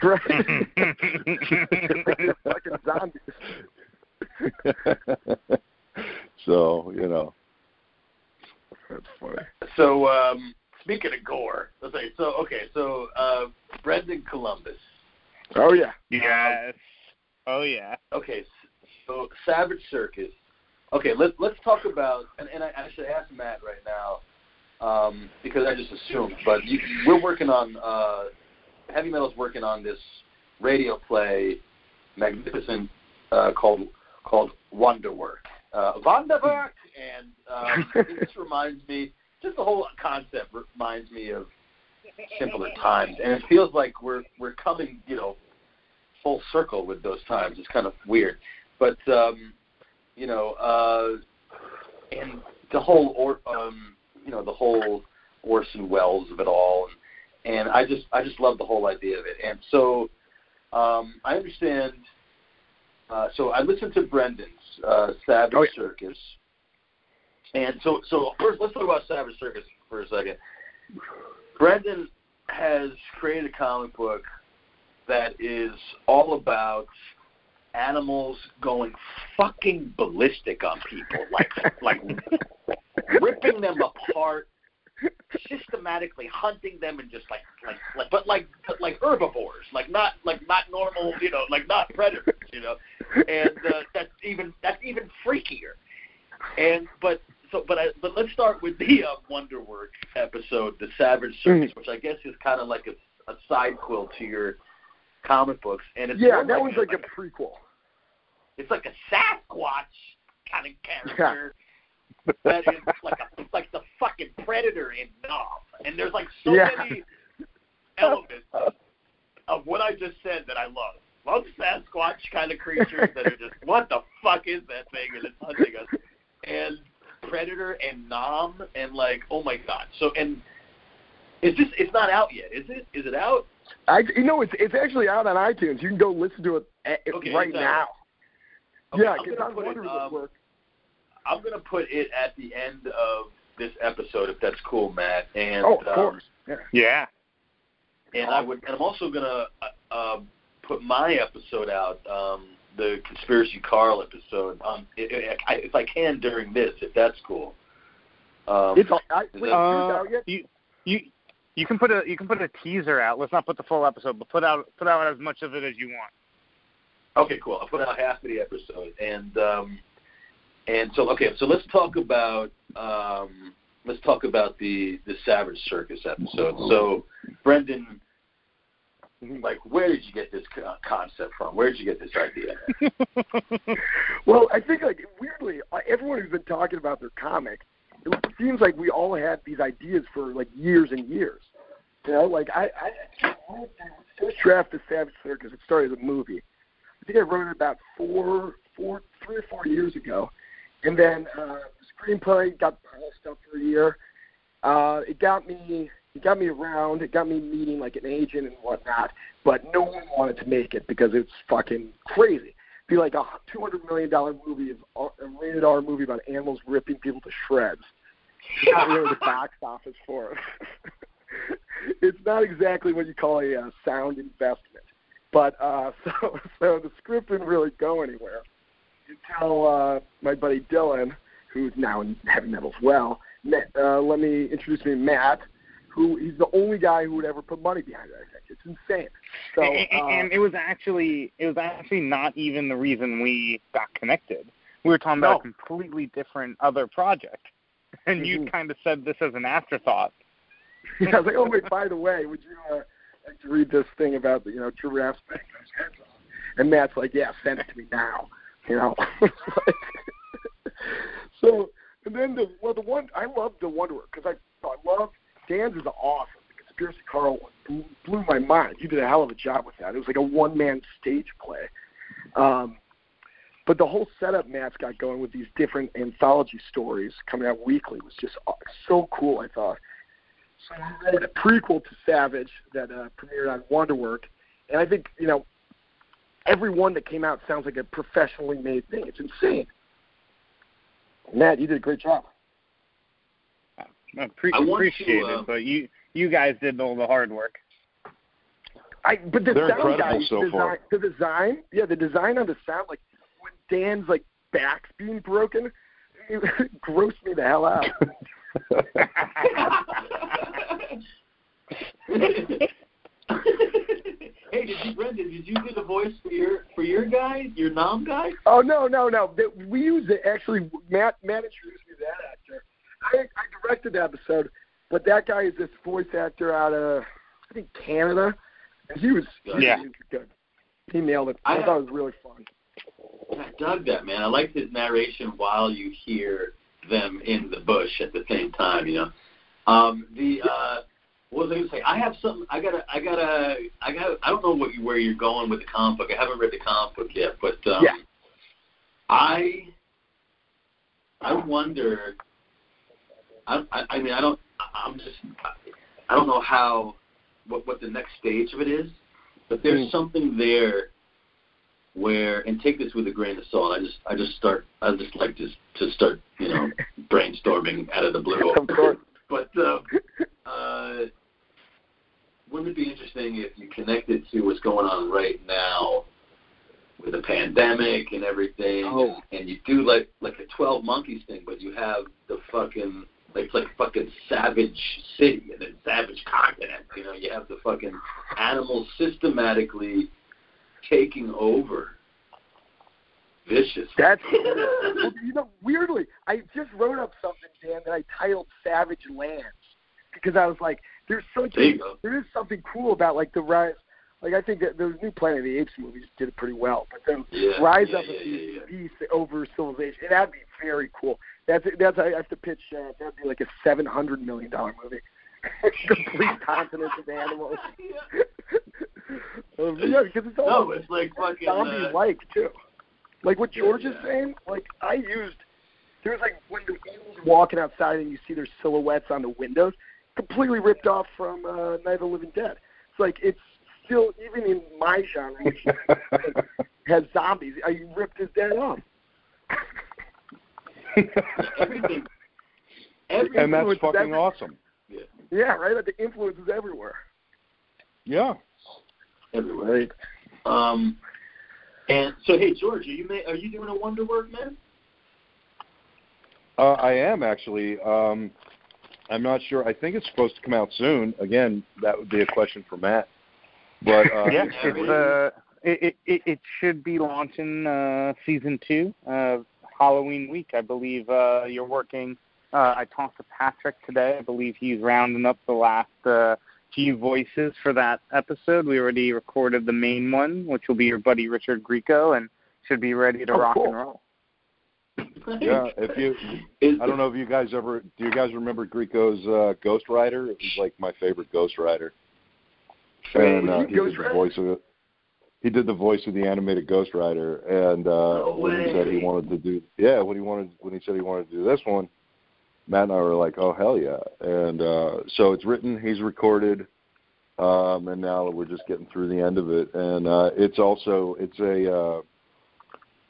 Right. Fucking zombies. That's funny. So, speaking of gore, Brendan Columbus. Oh, yeah. Yes. Oh, yeah. Okay, so Savage Circus. Okay, let's talk about, and I should ask Matt right now, because I just assumed, but we're working on, Heavy Metal's working on this radio play, magnificent, called Wonderwork. Wonderwork! And this reminds me, just the whole concept reminds me of simpler times, and it feels like we're coming, full circle with those times. It's kind of weird, but and the whole the whole Orson Welles of it all, and I just love the whole idea of it. And so I understand. So I listened to Brendan's Savage Circus. And so first, let's talk about Savage Circus for a second. Brendan has created a comic book that is all about animals going fucking ballistic on people, like ripping them apart, systematically hunting them, and just like herbivores, not normal, not predators, and that's even freakier. But let's start with the Wonderwork episode, the Savage Circus, which I guess is kind of like a sidequel to your comic books, and it's a prequel. It's like a Sasquatch kind of character that is like the fucking Predator in Nom, and there's many elements of what I just said that I love. Love Sasquatch kind of creatures that are just, what the fuck is that thing, and it's hunting us, and Predator and Nom, and oh my god. So, and it's not out yet, is it? Is it out? It's actually out on iTunes. You can go listen to it right now. Okay, yeah, I'm gonna put it at the end of this episode, if that's cool, Matt. And of course, yeah. And I'm also gonna put my episode out, the Conspiracy Carl episode, if I can during this, if that's cool. You can put a teaser out. Let's not put the full episode, but put out as much of it as you want. Okay, cool. I'll put out half of the episode, So let's talk about the Savage Circus episode. So, Brendan, where did you get this concept from? Where did you get this idea? Well, I think, weirdly, everyone who's been talking about their comic, it seems like we all had these ideas for, years and years. I first draft of Savage Circus, it started as a movie. I think I wrote it about 3 or 4 years ago. And then screenplay got passed up for a year. It got me meeting an agent and whatnot, but no one wanted to make it because it's fucking crazy. It'd be like a $200 million movie, a rated R movie about animals ripping people to shreds. It's not really the box office for it. It's not exactly what you call a sound investment. But so the script didn't really go anywhere until my buddy Dylan who's now in heavy metal as well. Let me introduce me to Matt, who he's the only guy who would ever put money behind it. I think it's insane. So, and it was actually not even the reason we got connected. We were talking about a completely different other project, and you kind of said this as an afterthought. Yeah, I was like, oh wait, by the way, would you like to read this thing about the giraffes biting those heads off? And Matt's like, yeah, send it to me now. So, and then the one I loved The Wanderer because I loved Dan's is awesome. The Conspiracy Carl one blew my mind. You did a hell of a job with that. It was like a one-man stage play. But the whole setup Matt's got going with these different anthology stories coming out weekly was just so cool, I thought. So I wrote a prequel to Savage that premiered on Wonderwork, and I think, every one that came out sounds like a professionally made thing. It's insane. Matt, you did a great job. I appreciate it, but you guys did all the hard work. But the They're sound guy, so the design on the sound, like, Dan's back's being broken. It grossed me the hell out. Hey, Brendan, did you do the voice for your guy, your nom guy? Oh no. We use it actually. Matt introduced me to that actor. I directed the episode, but that guy is this voice actor out of I think Canada, and he was good. He nailed it. I thought it was really fun. I dug that, man. I liked his narration while you hear them in the bush at the same time, what was I going to say? I don't know where you're going with the comic book. I haven't read the comic book yet, but I wonder. I don't know how what the next stage of it is, but there's something there. Where and take this with a grain of salt. I just like to start brainstorming out of the blue. Of course. But wouldn't it be interesting if you connected to what's going on right now with the pandemic and everything, and you do like a 12 Monkeys thing, but you have the fucking fucking Savage City and then Savage Continent. You have the fucking animals systematically taking over viciously. That's weirdly, I just wrote up something, Dan, that I titled Savage Lands because I was like, there is something cool about the rise. I think that those new Planet of the Apes movies did it pretty well, but then rise up of the beast over civilization, and that'd be very cool. That's I have to pitch. That'd be like a $700 million movie. Complete continents of animals. Because it's all fucking zombie-like too. Like what George is saying. When the animals walking outside and you see their silhouettes on the windows, completely ripped off from Night of the Living Dead. It's it's still even in my genre, which has zombies. I ripped his dad off. Everything. And that's fucking awesome. Yeah, right? The influence is everywhere. Yeah. Everywhere. Right. And so, hey, George, are you doing a Wonderwork, man? I am, actually. I'm not sure. I think it's supposed to come out soon. Again, that would be a question for Matt. But it should be launching Season 2, Halloween week. I believe you're working... I talked to Patrick today. I believe he's rounding up the last few voices for that episode. We already recorded the main one, which will be your buddy Richard Grieco, and should be ready to rock and roll. Yeah, I don't know if you guys remember Grieco's Ghost Rider? It was my favorite Ghost Rider. And he did the voice of the animated Ghost Rider, and when he said he wanted to do this one, Matt and I were like, oh, hell yeah. And so it's written, he's recorded, and now we're just getting through the end of it. And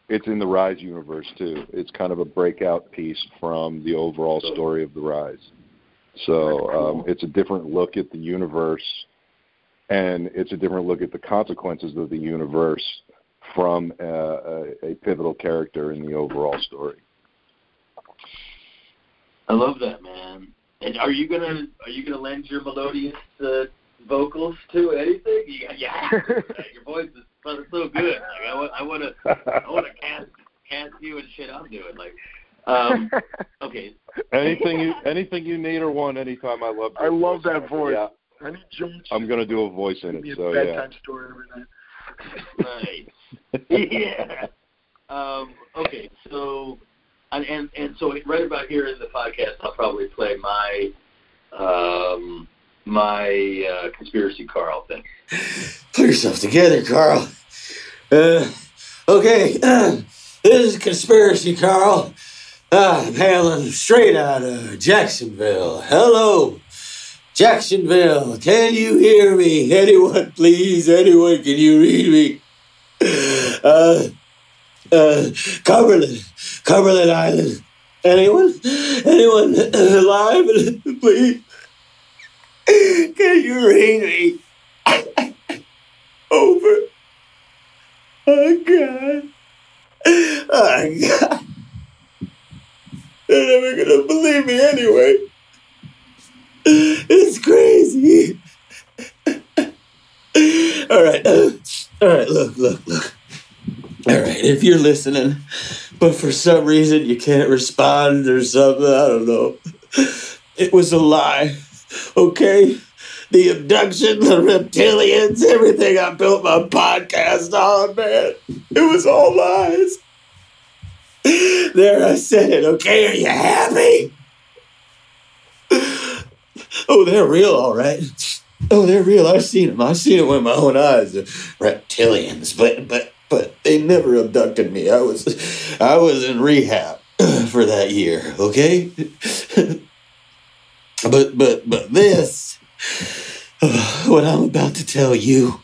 it's in the Rise universe, too. It's kind of a breakout piece from the overall story of the Rise. So it's a different look at the universe, and it's a different look at the consequences of the universe from a pivotal character in the overall story. I love that, man. And are you gonna lend your melodious vocals to anything? Yeah, your voice is so good. Like I wanna cast you and shit I'm doing. Like, okay. Anything you need or want, anytime. I love. I love that voice. Yeah. I need George. I'm gonna do a voice in it. So yeah. Bedtime story every night. Right. Yeah. Okay. So. And so right about here in the podcast, I'll probably play my my conspiracy Carl thing. Put yourself together, Carl. Okay, this is conspiracy Carl. I'm hailing straight out of Jacksonville. Hello, Jacksonville. Can you hear me? Anyone, please? Anyone, can you read me? Cumberland Island. Anyone alive? Please, can you read me? Over. Oh God. They're never gonna believe me anyway. It's crazy. All right. Look. All right, if you're listening, but for some reason you can't respond or something, I don't know. It was a lie, okay? The abduction, the reptilians, everything I built my podcast on, man. It was all lies. There, I said it, okay? Are you happy? Oh, they're real, all right. Oh, they're real. I've seen them. I've seen it with my own eyes. Reptilians, But they never abducted me. I was in rehab for that year, okay? But this, what I'm about to tell you,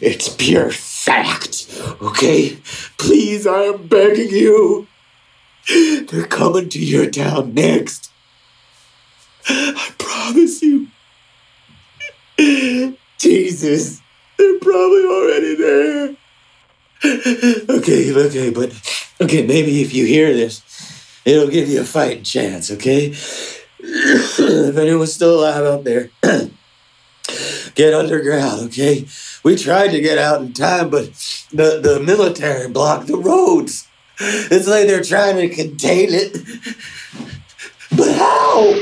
it's pure fact, okay? Please, I am begging you. They're coming to your town next. I promise you. Jesus, they're probably already there. Okay, maybe if you hear this, it'll give you a fighting chance, okay? If anyone's still alive out there, get underground, okay? We tried to get out in time, but the military blocked the roads. It's like they're trying to contain it. But how?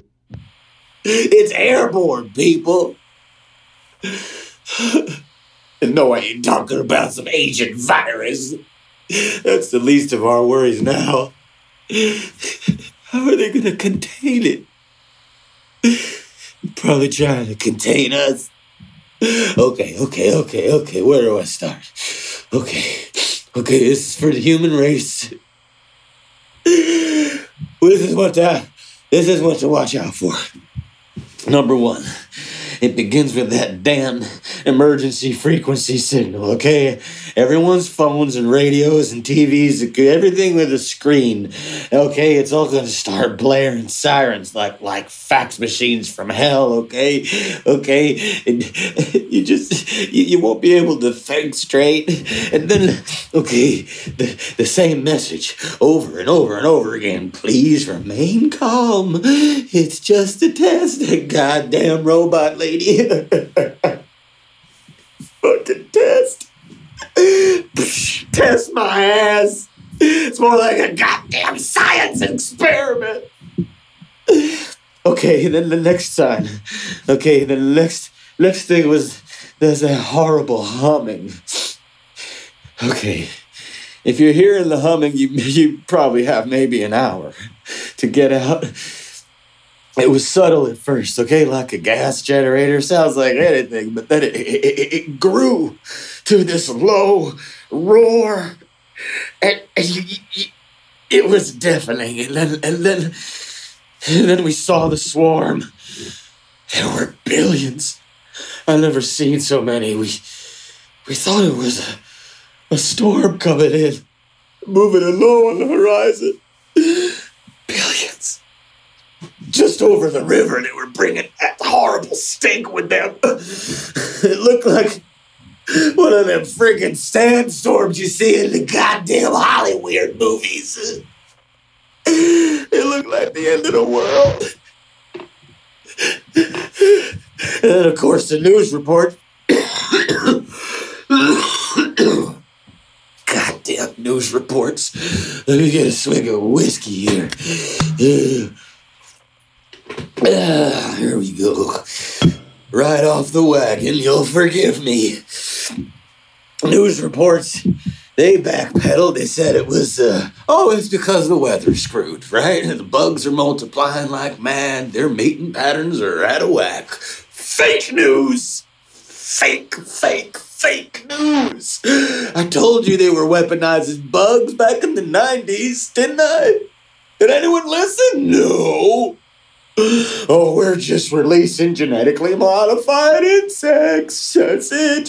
It's airborne, people. No, I ain't talking about some ancient virus. That's the least of our worries now. How are they going to contain it? Probably trying to contain us. Okay. Where do I start? Okay, this is for the human race. Well, this is what to watch out for. Number one. It begins with that damn emergency frequency signal, okay? Everyone's phones and radios and TVs, everything with a screen, okay? It's all going to start blaring sirens like fax machines from hell, okay? And you won't be able to think straight. And then, okay, the same message over and over and over again. Please remain calm. It's just a test. That goddamn robot lady. Fucking test. Test my ass. It's more like a goddamn science experiment. Okay, then the next sign. Okay, the next thing was there's a horrible humming. Okay. If you're hearing the humming, you probably have maybe an hour to get out. It was subtle at first, okay, like a gas generator. Sounds like anything, but then it grew to this low roar, and it was deafening. And then we saw the swarm. There were billions. I've never seen so many. We thought it was a storm coming in, moving low on the horizon. Billions. Just over the river, they were bringing that horrible stink with them. It looked like one of them freaking sandstorms you see in the goddamn Hollywood movies. It looked like the end of the world. And then, of course, the news report. Goddamn news reports. Let me get a swig of whiskey here. Here we go. Right off the wagon, you'll forgive me. News reports, they backpedaled. They said it was, it's because the weather's screwed, right? The bugs are multiplying like mad. Their mating patterns are out of whack. Fake news. Fake news. I told you they were weaponizing bugs back in the 90s, didn't I? Did anyone listen? No. Oh, we're just releasing genetically modified insects. That's it.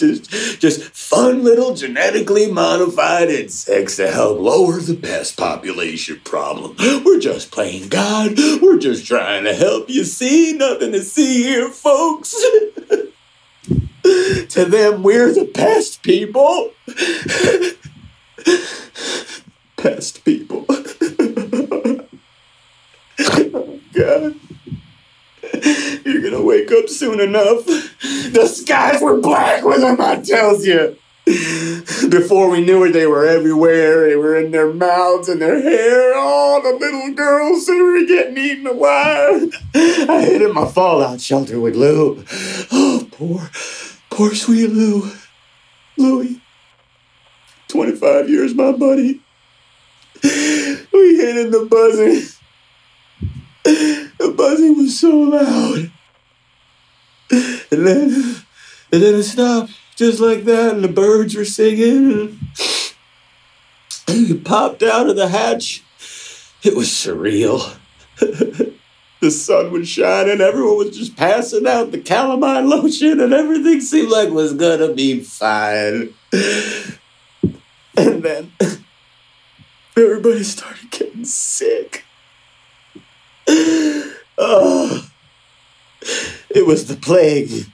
Just fun little genetically modified insects to help lower the pest population problem. We're just playing God. We're just trying to help you see. Nothing to see here, folks. To them, we're the pest people. Pest people. Oh, God. You're gonna wake up soon enough. The skies were black with them, I tells you. Before we knew it, they were everywhere. They were in their mouths and their hair. Oh, the little girls, they were getting eaten alive. I hid in my fallout shelter with Lou. Oh, poor sweet Lou. Louie. 25 years, my buddy. We hid in the buzzing. The buzzing was so loud. And then it stopped just like that, and the birds were singing. And he popped out of the hatch. It was surreal. The sun was shining. Everyone was just passing out the calamine lotion, and everything seemed like it was gonna be fine. And then everybody started getting sick. Oh, it was the plague.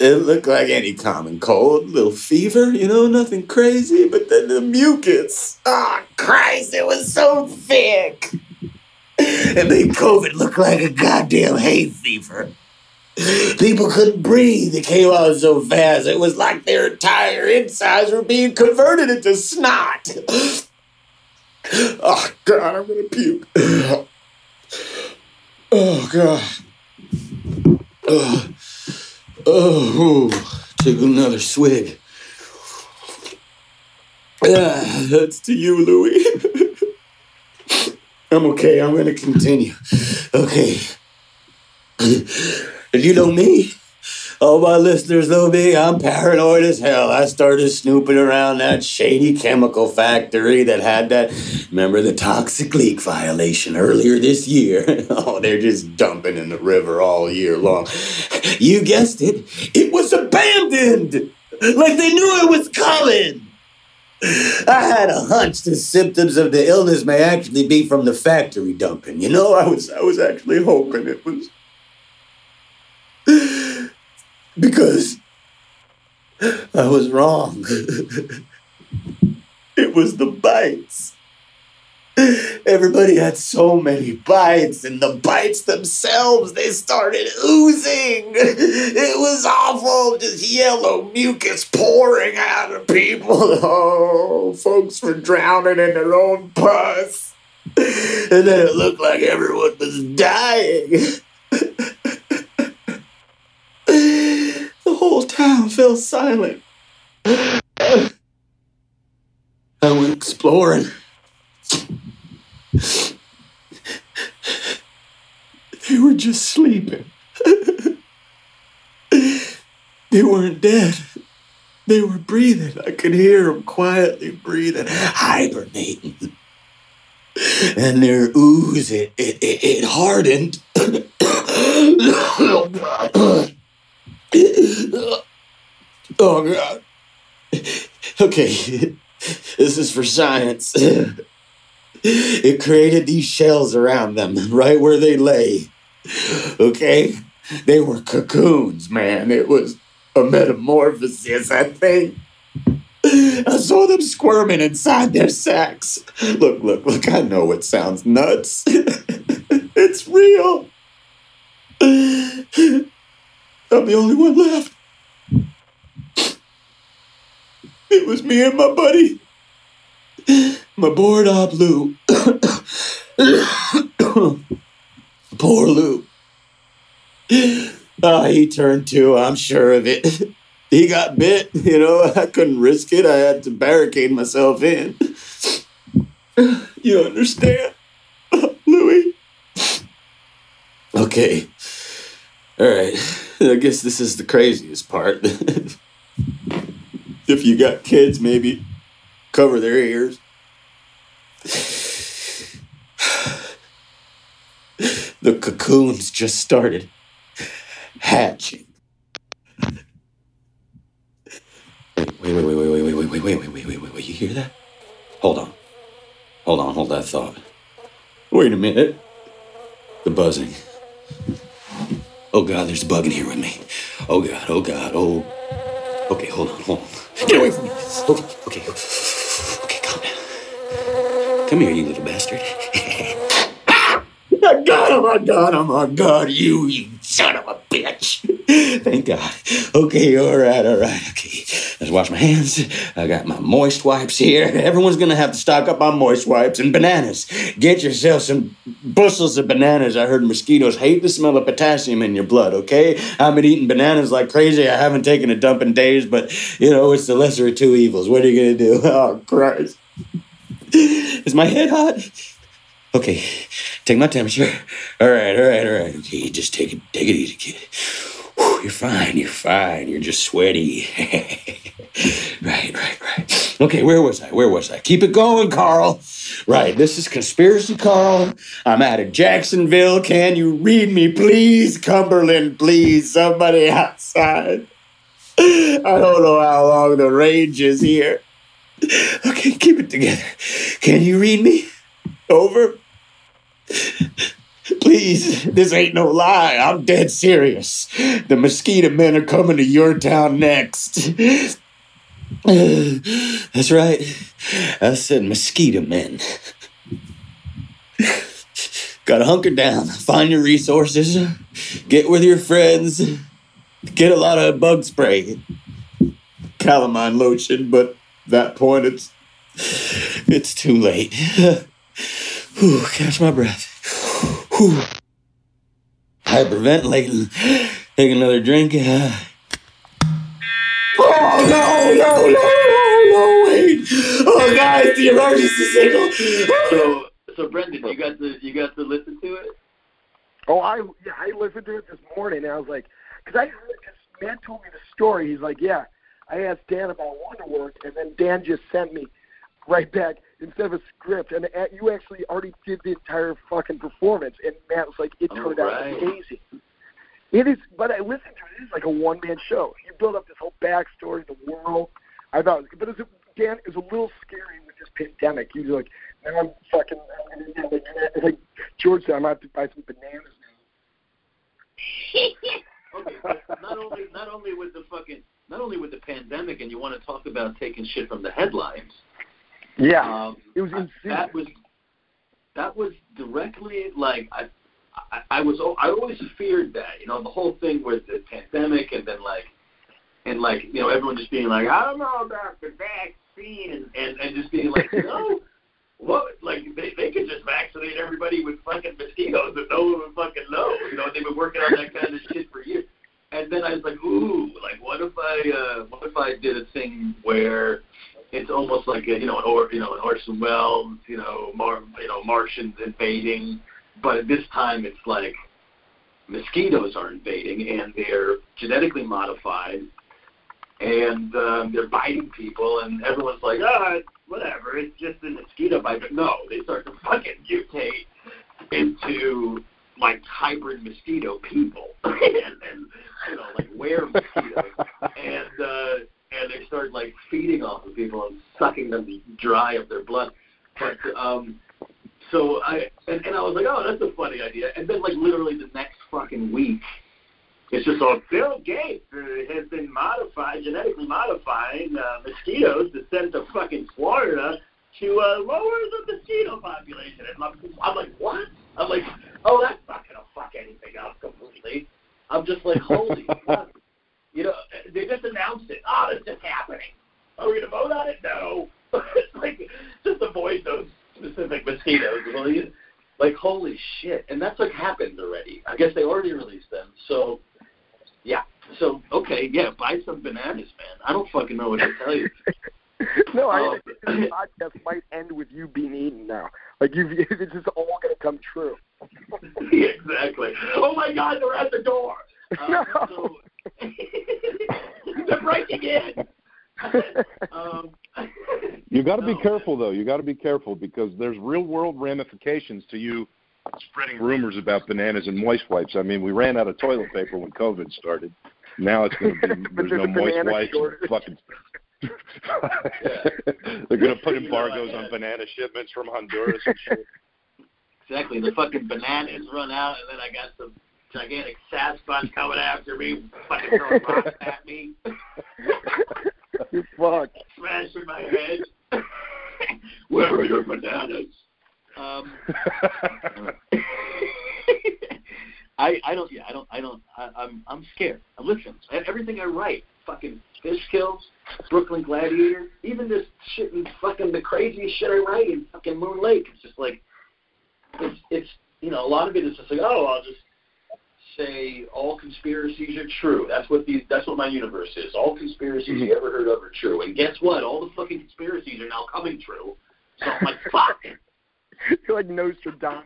It looked like any common cold, little fever, nothing crazy, but then the mucus. Oh, Christ, it was so thick. It made COVID look like a goddamn hay fever. People couldn't breathe. It came out so fast. It was like their entire insides were being converted into snot. Oh, God, I'm gonna puke. Oh, God. Took another swig. That's to you, Louie. I'm okay. I'm going to continue. Okay. If you know me, all my listeners know me. I'm paranoid as hell. I started snooping around that shady chemical factory that had that. Remember the toxic leak violation earlier this year? Oh, they're just dumping in the river all year long. You guessed it. It was abandoned. Like they knew it was coming. I had a hunch the symptoms of the illness may actually be from the factory dumping. I was actually hoping it was. Because I was wrong. It was the bites. Everybody had so many bites, and the bites themselves, they started oozing. It was awful, just yellow mucus pouring out of people. Oh, folks were drowning in their own pus. And then it looked like everyone was dying. The whole town fell silent. I went exploring. They were just sleeping. They weren't dead. They were breathing. I could hear them quietly breathing, hibernating. And their ooze, it hardened. Oh, God. Oh, God. Okay. This is for science. It created these shells around them, right where they lay. Okay? They were cocoons, man. It was a metamorphosis, I think. I saw them squirming inside their sacks. Look, I know it sounds nuts. It's real. I'm the only one left. It was me and my buddy. My bored op Lou. Poor Lou. Oh, he turned too, I'm sure of it. He got bit, you know. I couldn't risk it. I had to barricade myself in. You understand, Louis? Okay. All right. I guess this is the craziest part. If you got kids, maybe cover their ears. The cocoons just started hatching. Wait, you hear that? Hold on, hold that thought. Wait a minute. The buzzing. Oh God, there's a bug in here with me. Oh God. Okay, hold on. Get away from me. Okay, calm down. Come here, you little bastard. Oh my God, you son of a bitch. Thank God. Okay, all right, okay. Let's wash my hands. I got my moist wipes here. Everyone's gonna have to stock up on moist wipes and bananas. Get yourself some bushels of bananas. I heard mosquitoes hate the smell of potassium in your blood, okay? I've been eating bananas like crazy. I haven't taken a dump in days, but, you know, it's the lesser of two evils. What are you gonna do? Oh, Christ. Is my head hot? Okay, take my temperature. All right. Okay, just take it easy, kid. Whew, you're fine. You're just sweaty. Right. Okay, where was I? Keep it going, Carl. Right, this is Conspiracy Carl. I'm out of Jacksonville. Can you read me, please? Cumberland, please. Somebody outside. I don't know how long the range is here. Okay, keep it together. Can you read me? Over? Please, this ain't no lie. I'm dead serious. The mosquito men are coming to your town next. That's right. I said mosquito men. Gotta hunker down. Find your resources. Get with your friends. Get a lot of bug spray. Calamine lotion, but at that point it's too late. Whew, catch my breath. Whew. Hyperventilating. Take another drink. Oh, no, wait. Oh, guys, the emergency signal. So, Brendan, you got to listen to it? Oh, I listened to it this morning, and I was like, because Matt told me the story. He's like, yeah, I asked Dan about Wonderwork, and then Dan just sent me right back, instead of a script, and you actually already did the entire fucking performance, and Matt was like, it turned out amazing. It is, but I listened to it. It is like a one-man show. You build up this whole backstory, the world. I thought, but Dan, it was a little scary with this pandemic. He was like, now I'm fucking, it's like George said, I'm going to have to buy some bananas now. Okay, but not only with the fucking, not only with the pandemic, and you want to talk about taking shit from the headlines. Yeah, it was insane. That was directly like I always feared that, you know, the whole thing with the pandemic and then like you know, everyone just being like, I don't know about the vaccine and just being like, no, what, like they could just vaccinate everybody with fucking mosquitoes and no one would fucking know, you know, they've been working on that kind of shit for years. And then I was like, ooh, like what if I did a thing where it's almost like an Orson Welles, Martians invading, but at this time it's like mosquitoes are invading and they're genetically modified and they're biting people and everyone's like, whatever, it's just a mosquito bite. But no, they start to fucking mutate into like hybrid mosquito people and like were mosquitoes and they start like feeding off of people and sucking them dry of their blood. But so I was like, oh, that's a funny idea. And then like literally the next fucking week, It's just on Bill Gates has been genetically modifying mosquitoes to send to fucking Florida to lower the mosquito population. And I'm like, what? I'm like, oh, that's not going to fuck anything up completely. I'm just like, holy fuck. You know, they just announced it. Oh, it's just happening. Are we going to vote on it? No. It's like, just avoid those specific mosquitoes, will you? Like, holy shit. And that's like happened already. I guess they already released them. So, yeah. So, okay, yeah, buy some bananas, man. I don't fucking know what to tell you. No, I think this podcast might end with you being eaten now. Like, it's just all going to come true. Yeah, exactly. Oh, my God, they're at the door. No. So, they're breaking in. You got to be careful, though. You got to be careful because there's real-world ramifications to you spreading rumors about bananas and moist wipes. I mean, we ran out of toilet paper when COVID started. Now it's going to be there's no moist wipes. Fucking. They're going to put embargoes on banana shipments from Honduras and shit. Exactly. The fucking bananas run out, and then I got some gigantic Sasquatch coming after me, fucking throwing rocks at me. You fuck. Smashing my head. Where are your bananas? I'm scared. Listen, everything I write, fucking Fish Kills, Brooklyn Gladiator, even this shit and fucking the craziest shit I write in fucking Moon Lake. It's just like, it's you know, a lot of it is just like, oh, I'll just say all conspiracies are true. That's what my universe is. All conspiracies you ever heard of are true. And guess what? All the fucking conspiracies are now coming true. So I'm like, fuck. You're like Nostradamus.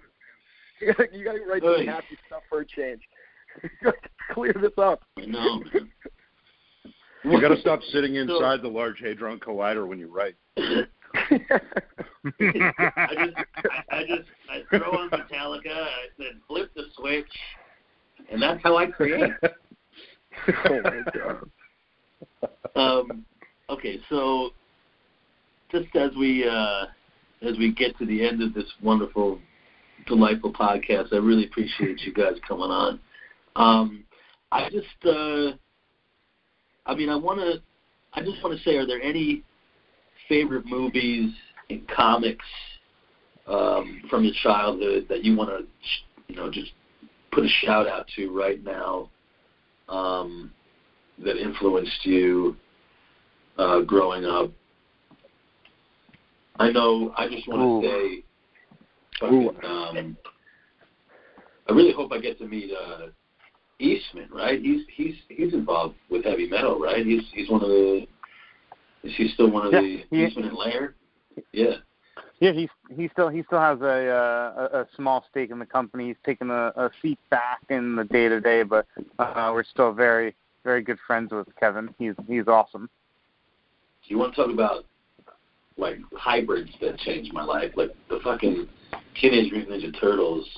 You got to write some happy stuff for a change. You got to clear this up. No. You got to stop sitting inside the Large Hadron Collider when you write. I throw on Metallica. I said, flip the switch. And that's how I create. Oh, my God. Okay, so just as we get to the end of this wonderful, delightful podcast, I really appreciate you guys coming on. I just want to say, are there any favorite movies and comics from your childhood that you want to, just put a shout out to right now that influenced you growing up? I know. I just want to say, I really hope I get to meet Eastman. Right? He's involved with Heavy Metal. Right? He's one of the. Is he still one of the Eastman and Laird? Yeah. Yeah, he still has a small stake in the company. He's taken a seat back in the day to day, but we're still very, very good friends with Kevin. He's awesome. Do you want to talk about like hybrids that changed my life? Like the fucking Teenage Mutant Ninja Turtles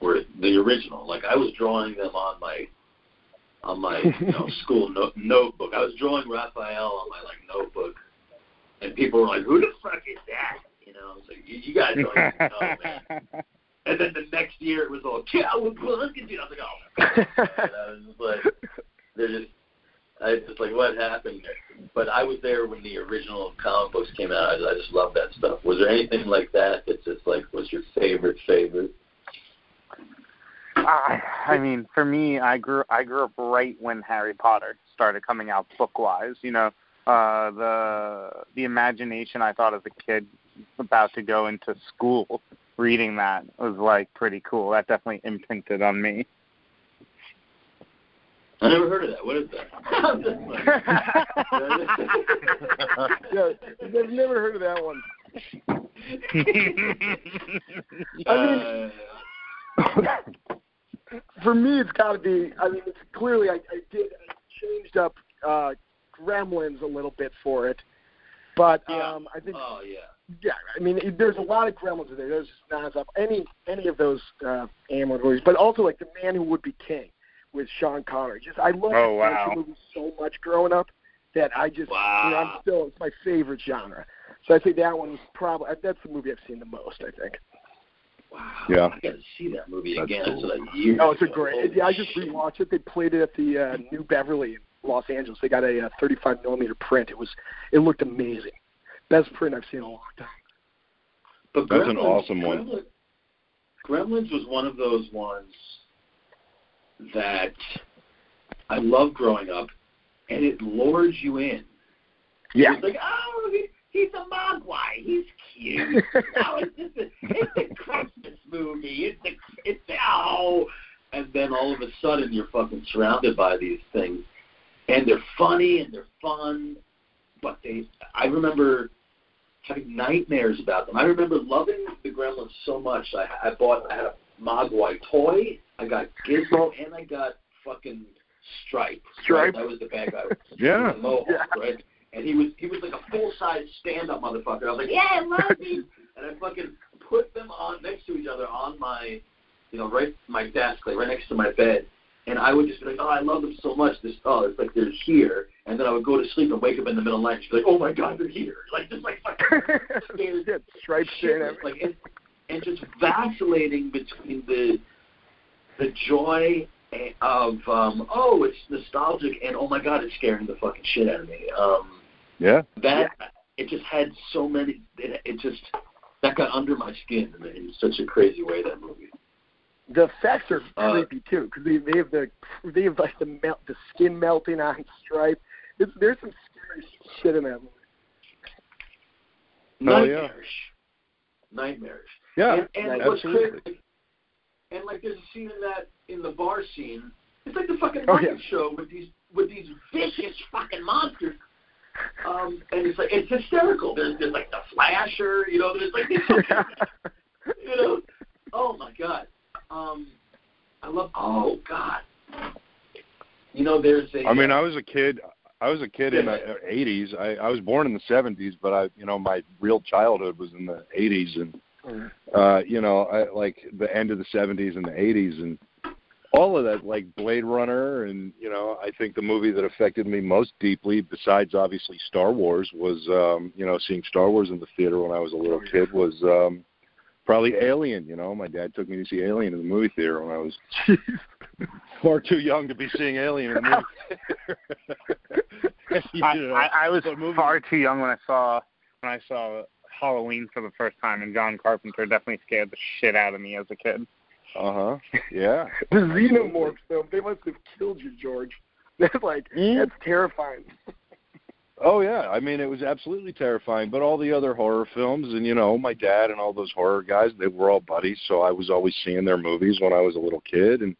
were the original. Like I was drawing them on my school notebook. I was drawing Raphael on my notebook. And people were like, who the fuck is that? I was like, you guys don't even know, man. And then the next year it was all Cowabunga, dude. I was like, oh, my God. And I was just like, what happened there? But I was there when the original comic books came out. I just love that stuff. Was there anything like that that's just like, what's your favorite? I mean, for me, I grew up right when Harry Potter started coming out book-wise, the imagination I thought as a kid about to go into school reading that was like pretty cool. That definitely imprinted on me. I never heard of that. What is that? I've never heard of that one. I mean, for me, it's got to be. I mean, it's clearly I changed up. Gremlins a little bit for it, but I think I mean there's a lot of Gremlins in there. There's just nonstop any of those animal movies, but also like The Man Who Would Be King with Sean Connery. Just I loved the movies so much growing up that I just it's my favorite genre. So I think that one was probably that's the movie I've seen the most. I think. Wow. Yeah. I got to see that movie again. Cool. It's like years. Oh, it's a great. Yeah, I just rewatched it. They played it at the New Beverly in Los Angeles. They got a 35 millimeter print. It looked amazing. Best print I've seen in a long time. But that's an awesome one. Gremlins was one of those ones that I loved growing up, and it lures you in. Yeah. It's like, oh, he's a mogwai. He's cute. Oh, it's a Christmas movie. It's and then all of a sudden you're fucking surrounded by these things, and they're funny and they're fun, but I remember having nightmares about them. I remember loving the Gremlins so much. I had a mogwai toy. I got Gizmo, and I got fucking Stripe. Stripe. Right? That was the bad guy. Yeah. The mohawk, yeah. Right? And he was like a full-size stand-up motherfucker. I was like, yeah, I love these. And I fucking put them on next to each other on my, right, my desk, like right next to my bed. And I would just be like, oh, I love them so much. It's like they're here. And then I would go to sleep and wake up in the middle of the night and be like, oh my God, they're here. Like just like fucking Stripe stand-up. Like, and just vacillating between the joy of, it's nostalgic, and oh my God, it's scaring the fucking shit out of me. It just had so many, that got under my skin in such a crazy way, that movie. The effects are creepy too, because they have like the skin melting on Stripe. There's some scary shit in that movie. Nightmarish. Yeah, and it was crazy. And like, there's a scene in the bar scene. It's like the fucking Muppet Show with these vicious fucking monsters. And it's like, it's hysterical. There's like the Flasher, There's like these, Oh my God. Oh God. There's a. I mean, I was a kid in the 80s. I was born in the 70s, but my real childhood was in the 80s and. Like the end of the 70s and the 80s and all of that, like Blade Runner and, I think the movie that affected me most deeply, besides obviously Star Wars, was, seeing Star Wars in the theater when I was a little kid was probably Alien, My dad took me to see Alien in the movie theater when I was far too young to be seeing Alien in the movie theater. I was far too young when I saw Halloween for the first time, and John Carpenter definitely scared the shit out of me as a kid. Yeah. The Xenomorph film, they must have killed you, George. That's terrifying. Oh, yeah. I mean, it was absolutely terrifying, but all the other horror films, and, my dad and all those horror guys, they were all buddies, so I was always seeing their movies when I was a little kid, and,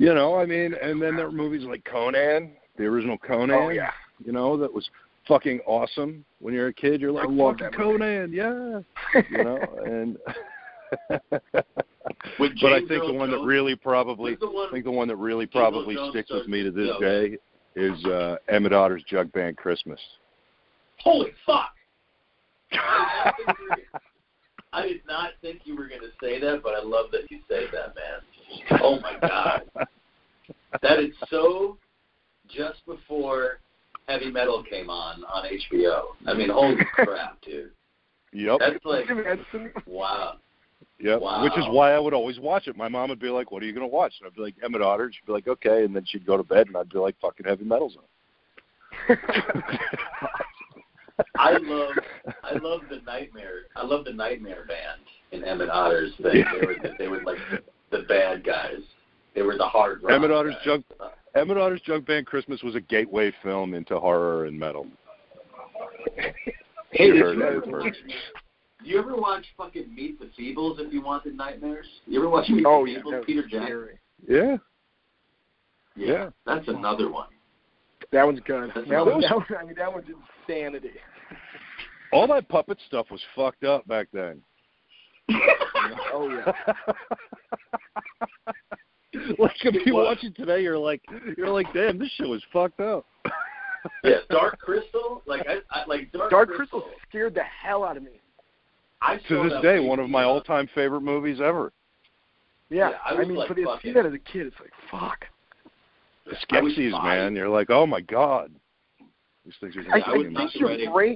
and then there were movies like Conan, the original Conan, that was fucking awesome. When you're a kid, you're like, fucking Conan, But I think the one that really probably sticks with me to this day is Emmett Otter's Jug Band Christmas. Holy fuck! I did not think you were going to say that, but I love that you say that, man. Oh my God. That is so just before Heavy Metal came on HBO. I mean, holy crap, dude. Yep. That's like, wow. Yep. Wow. Which is why I would always watch it. My mom would be like, what are you going to watch? And I'd be like, Emmett Otter. She'd be like, okay. And then she'd go to bed, and I'd be like, fucking Heavy Metal's on. I love the Nightmare. I love the Nightmare Band in Emmett Otter's thing. Yeah. They were like the bad guys. They were the hard rock Emmett Otter's guys. Emmett Otter's Jug Band Christmas was a gateway film into horror and metal. Hey, you ever watch fucking Meet the Feebles if you wanted nightmares? You ever watch Meet the Feebles, Peter Jackson? Yeah. That's another one. That one's good. That one's insanity. All that puppet stuff was fucked up back then. Like if you watch it today, you're like, damn, this shit was fucked up. Yeah, Dark Crystal, Dark Crystal scared the hell out of me. To this day, one of my all-time favorite movies ever. Yeah, but to see that as a kid, it's like fuck. The skepsis, man. You're like, oh my God. Which things are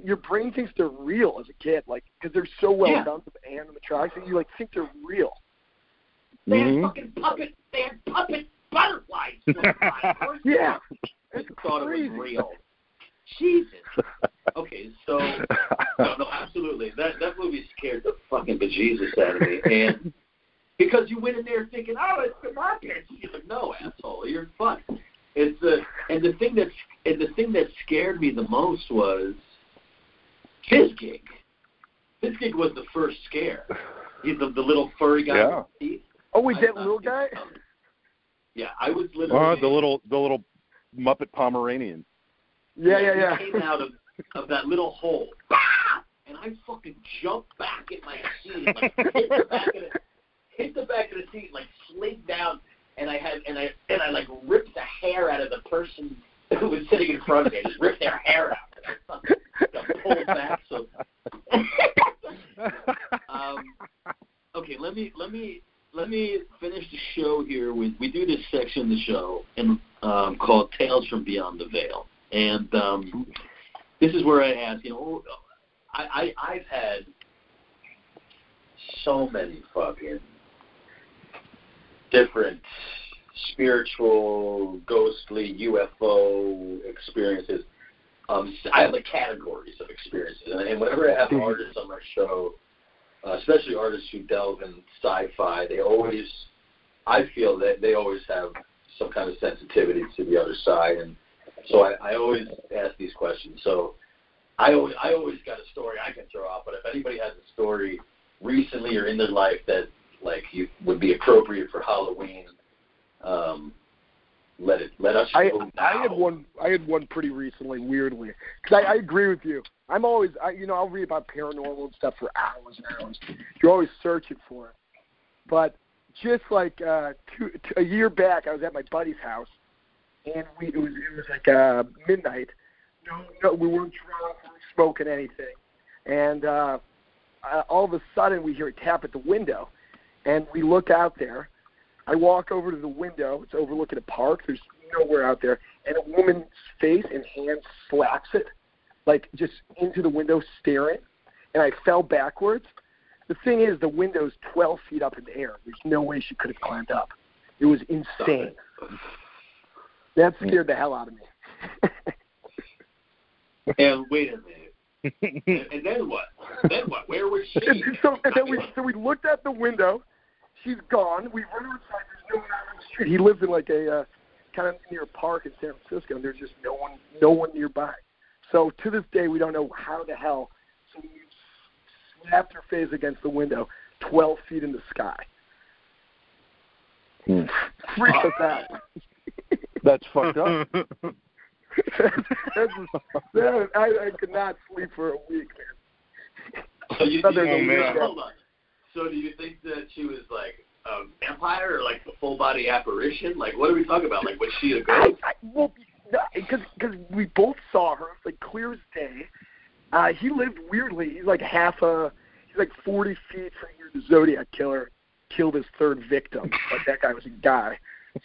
your brain thinks they're real as a kid, like, because they're so well done with animatronics that you like think they're real. They had fucking puppets. They had puppet butterflies. Yeah, it's thought it was real. Jesus. Okay, so no, absolutely. That movie scared the fucking bejesus out of me, and because you went in there thinking, oh, it's the market. You're like, no, asshole, you're fucked. It's the thing that scared me the most was his gig. His gig was the first scare. He's the little furry guy. Yeah. With his teeth. Oh, wait, that little guy? Yeah, I was literally. Oh, the little Muppet Pomeranian. Yeah. He came out of that little hole, and I fucking jumped back in my seat, and, like, hit the back of the seat, and, like, slid down, and I like ripped the hair out of the person who was sitting in front of me. I just ripped their hair out, and I fucking pulled back. So, okay, let me finish the show here. We do this section of the show and called Tales from Beyond the Veil. And this is where I ask, you know, I've had so many fucking different spiritual, ghostly, UFO experiences. I have, like, categories of experiences. And whenever I have artists on my show, especially artists who delve in sci-fi, I feel that they always have some kind of sensitivity to the other side. And so I always ask these questions. So I always got a story I can throw out, but if anybody has a story recently or in their life that, like, you would be appropriate for Halloween, let us know now. I had one pretty recently, weirdly, because I agree with you. I'm always, I'll read about paranormal and stuff for hours and hours. You're always searching for it. But just like a year back, I was at my buddy's house. And it was like midnight. No, we weren't drunk, we weren't smoking anything. And all of a sudden, we hear a tap at the window, and we look out there. I walk over to the window. It's overlooking a park. There's nowhere out there. And a woman's face and hand slaps it, like, just into the window, staring. And I fell backwards. The thing is, the window's 12 feet up in the air. There's no way she could have climbed up. It was insane. That scared the hell out of me. And wait a minute. And then what? Where was she? So we looked at the window. She's gone. We run outside. There's no one out on the street. He lives in, like, a kind of near a park in San Francisco, and there's just no one nearby. So to this day, we don't know how the hell she snapped her face against the window 12 feet in the sky. Freaked us out. That's fucked up. I could not sleep for a week, man. So hold on. So do you think that she was, like, a vampire or, like, a full-body apparition? Like, what are we talking about? Like, was she a ghost? Well, because we both saw her, like, clear as day. He lived weirdly. He's, like, he's, like, 40 feet from where the Zodiac Killer killed his third victim. Like, that guy was a guy.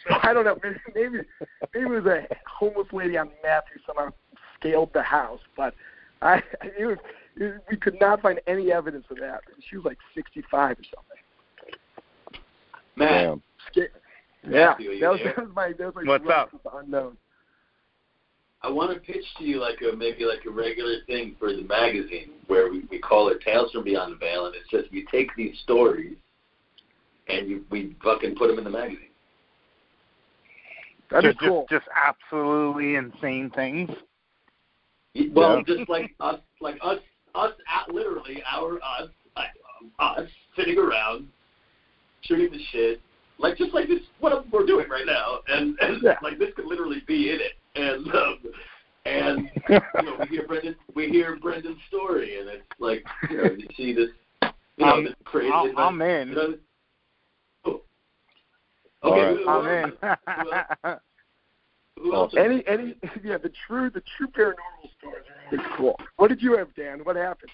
So I don't know. Maybe it was a homeless lady on Matthew somehow scaled the house, but we could not find any evidence of that. She was like 65 or something. Man, Matthew, that was what's up? Unknown. I want to pitch to you maybe a regular thing for the magazine where we call it Tales from Beyond the Veil, and it's just we take these stories and we fucking put them in the magazine. Cool. Just absolutely insane things. Well, just us sitting around shooting the shit, like, just like this, what we're doing right now, and like, this could literally be in it. And we hear Brendan's story, and it's like, you see this, this crazy. I'm in. Okay. Right. The true paranormal stories are really cool. What did you have, Dan? What happened?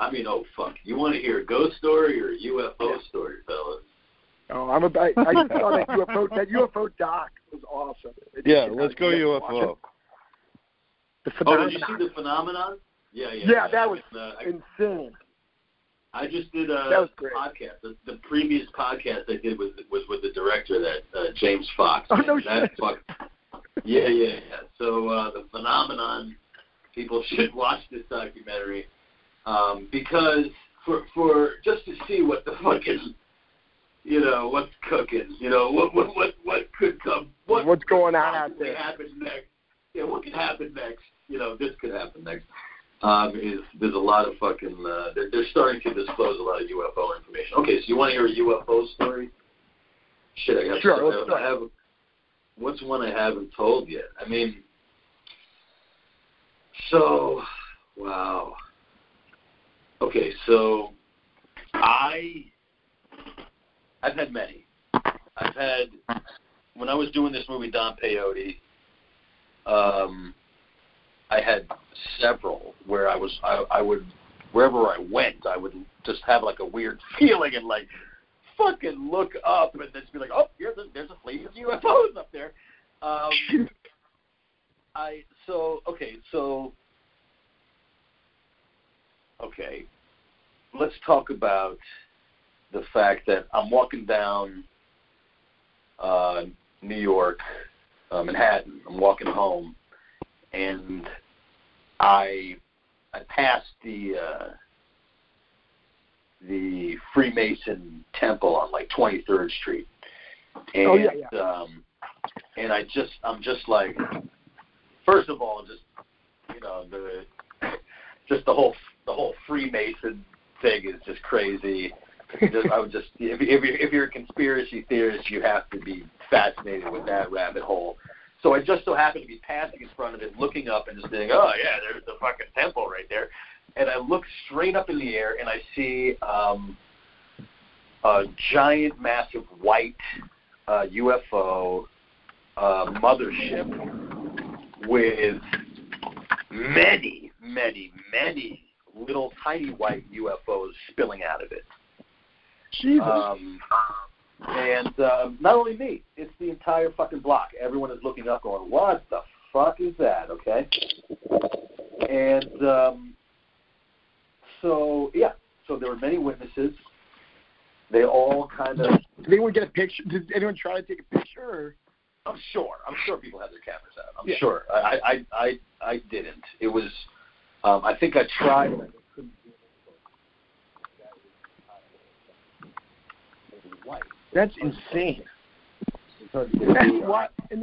I mean, oh fuck! You want to hear a ghost story or a UFO story, fellas? Oh, I saw that UFO doc was awesome. Let's go UFO. The phenomenon. Oh, did you see The Phenomenon? Yeah, that was insane. I just did a podcast. The previous podcast I did was with the director, that James Fox. Oh, no shit. Yeah. So The Phenomenon, people should watch this documentary because for just to see what the fucking, you know, what's cooking, you know, what could come, what's going on out there, happen next. Yeah, what could happen next? You know, this could happen next. There's a lot of fucking... they're starting to disclose a lot of UFO information. Okay, so you want to hear a UFO story? Shit, I got to... What's one I haven't told yet? I mean... So... Wow. Okay, so... I've had many. I've had... When I was doing this movie, Don Peyote, I had several where I would, wherever I went, I would just have like a weird feeling and like fucking look up and then just be like, oh, there's a fleet of UFOs up there. Okay. Let's talk about the fact that I'm walking down New York, Manhattan. I'm walking home and I passed the Freemason Temple on like 23rd Street, and and I'm just like, first of all, just, you know, the whole Freemason thing is just crazy. If you're a conspiracy theorist, you have to be fascinated with that rabbit hole. So I just so happened to be passing in front of it, looking up and just saying, oh, yeah, there's the fucking temple right there. And I look straight up in the air, and I see a giant, massive white UFO mothership with many, many, many little tiny white UFOs spilling out of it. Jesus. And not only me, it's the entire fucking block. Everyone is looking up going, what the fuck is that, okay? And so there were many witnesses. They all kind of... Did anyone get a picture? Did anyone try to take a picture? Or? I'm sure people had their cameras out. I'm sure. I didn't. It was... I think I tried... That's insane. And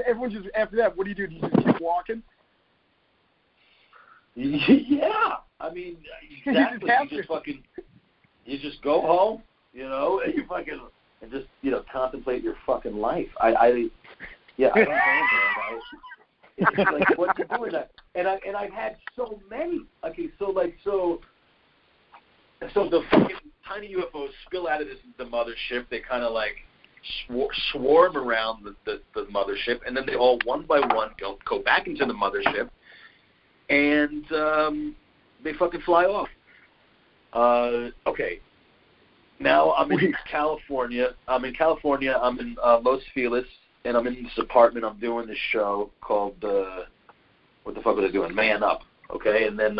everyone just, after that, what do you do? Do you just keep walking? Yeah. I mean, exactly. You just go home, you know, and you just, you know, contemplate your fucking life. I don't know. It's like, what you doing? And I've had so many. Okay, so the fucking tiny UFOs spill out of the mothership. They kind of like swarm around the mothership, and then they all one by one go back into the mothership, and they fucking fly off. Okay, now I'm in California. I'm in Los Feliz, and I'm in this apartment. I'm doing this show called what the fuck are they doing? Man Up. Okay, and then.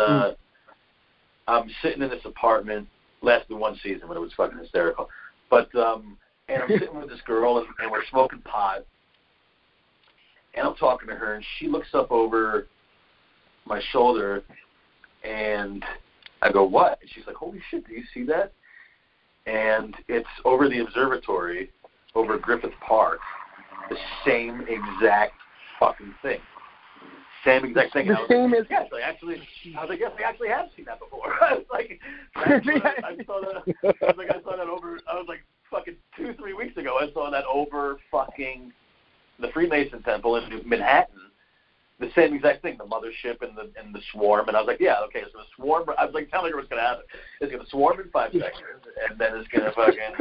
I'm sitting in this apartment, lasted one season when it was fucking hysterical. But, and I'm sitting with this girl, and we're smoking pot. And I'm talking to her, and she looks up over my shoulder, and I go, what? And she's like, holy shit, do you see that? And it's over the observatory, over Griffith Park, the same exact fucking thing. Same exact thing. I actually have seen that before. I was like, I saw that over. I was like, fucking 2-3 weeks ago. I saw that over fucking the Freemason Temple in Manhattan. The same exact thing. The mothership and the swarm. And I was like, yeah, okay. So the swarm. I was like telling her what's gonna happen. It's gonna swarm in 5 seconds, and then it's gonna fucking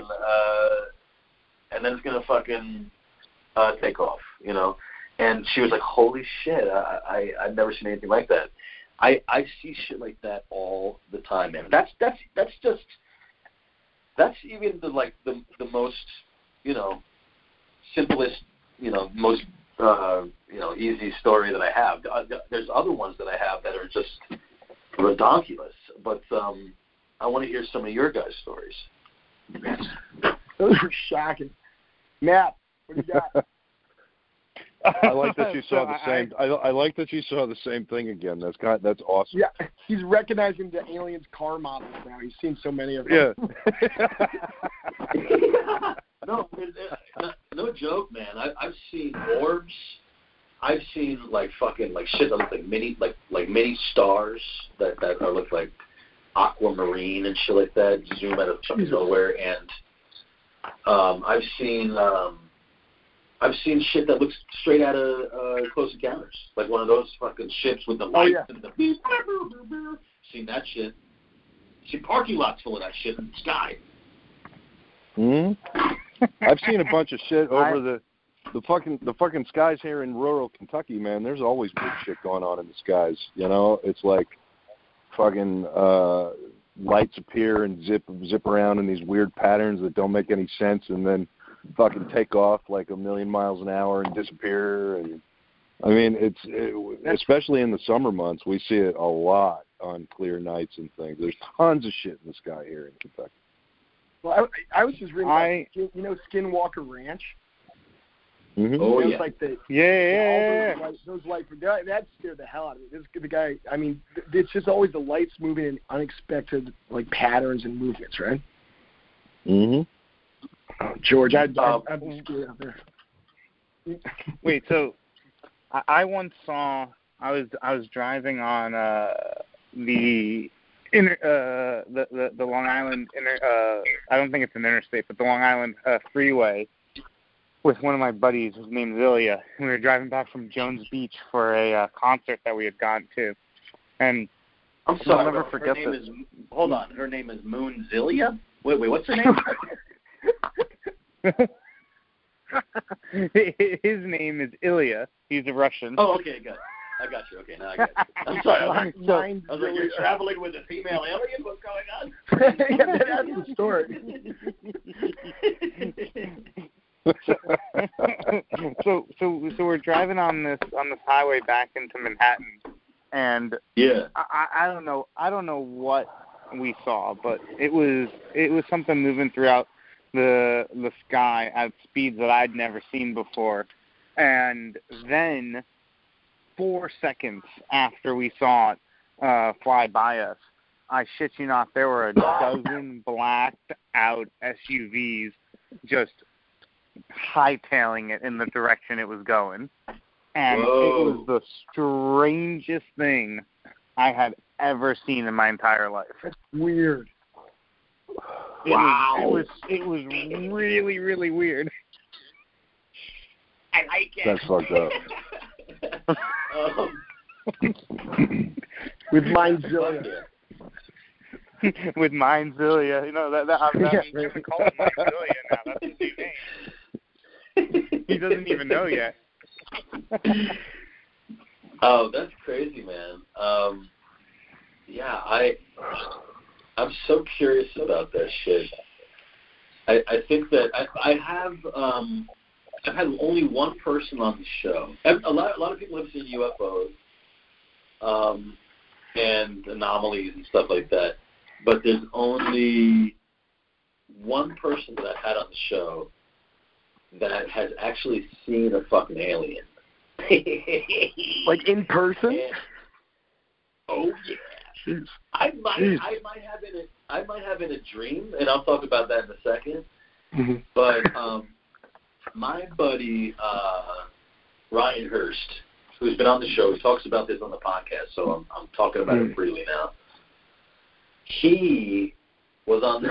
take off. You know. And she was like, holy shit, I've never seen anything like that. I see shit like that all the time, man. That's even the most, you know, simplest, you know, most easy story that I have. There's other ones that I have that are just redonkulous, but I want to hear some of your guys' stories. Those are shocking. Matt, what do you got? I like that you saw I like that you saw the same thing again. That's awesome. Yeah, he's recognizing the aliens' car models now. He's seen so many of them. Yeah. No joke, man. I've seen orbs. I've seen fucking shit that look like mini stars that look like aquamarine and shit like that. Zoom out of nowhere, and I've seen shit that looks straight out of Close Encounters, like one of those fucking ships with the lights and the beep, beep, beep. Seen that shit. Seen parking lots full of that shit in the sky. I've seen a bunch of shit over the fucking skies here in rural Kentucky, man. There's always big shit going on in the skies. You know, it's like fucking lights appear and zip around in these weird patterns that don't make any sense, and then fucking take off like 1,000,000 miles an hour and disappear. And I mean, especially in the summer months, we see it a lot on clear nights and things. There's tons of shit in the sky here in Kentucky. Well, I was just reading, Skinwalker Ranch. Mm-hmm. Oh, yeah. Those lights, that scared the hell out of me. It's just always the lights moving in unexpected, patterns and movements, right? Mm-hmm. Oh, George, I'd be scared out there. Wait, so I once saw, I was driving on the Long Island I don't think it's an interstate, but the Long Island freeway with one of my buddies who's named Lilia, and we were driving back from Jones Beach for a concert that we had gone to. And I'm sorry, I'll never forget her name is, hold on, her name is Moon Zilia? Wait, what's her name? His name is Ilya. He's a Russian. Oh, okay, good. I got you. Okay, now I got you. I'm sorry. I was like, you're traveling with a female alien? What's going on? Yeah, that's the story. So we're driving on this highway back into Manhattan, and I don't know what we saw, but it was something moving throughout the sky at speeds that I'd never seen before. And then 4 seconds after we saw it fly by us, I shit you not, there were a dozen blacked out SUVs just hightailing it in the direction it was going. And Whoa. It was the strangest thing I had ever seen in my entire life. That's weird. Wow. It was really, really weird. I like it. That's fucked up. With Mindzilia. You know, I'm going to call him Mindzilia now. That's his new name. He doesn't even know yet. Oh, that's crazy, man. I'm so curious about that shit. I think that I've had only one person on the show. A lot of people have seen UFOs and anomalies and stuff like that, but there's only one person that I had on the show that has actually seen a fucking alien. Like in person? And, oh, yeah. Jeez. I might have in a dream, and I'll talk about that in a second. Mm-hmm. But my buddy Ryan Hurst, who's been on the show, he talks about this on the podcast, so I'm talking about it freely now. He was on the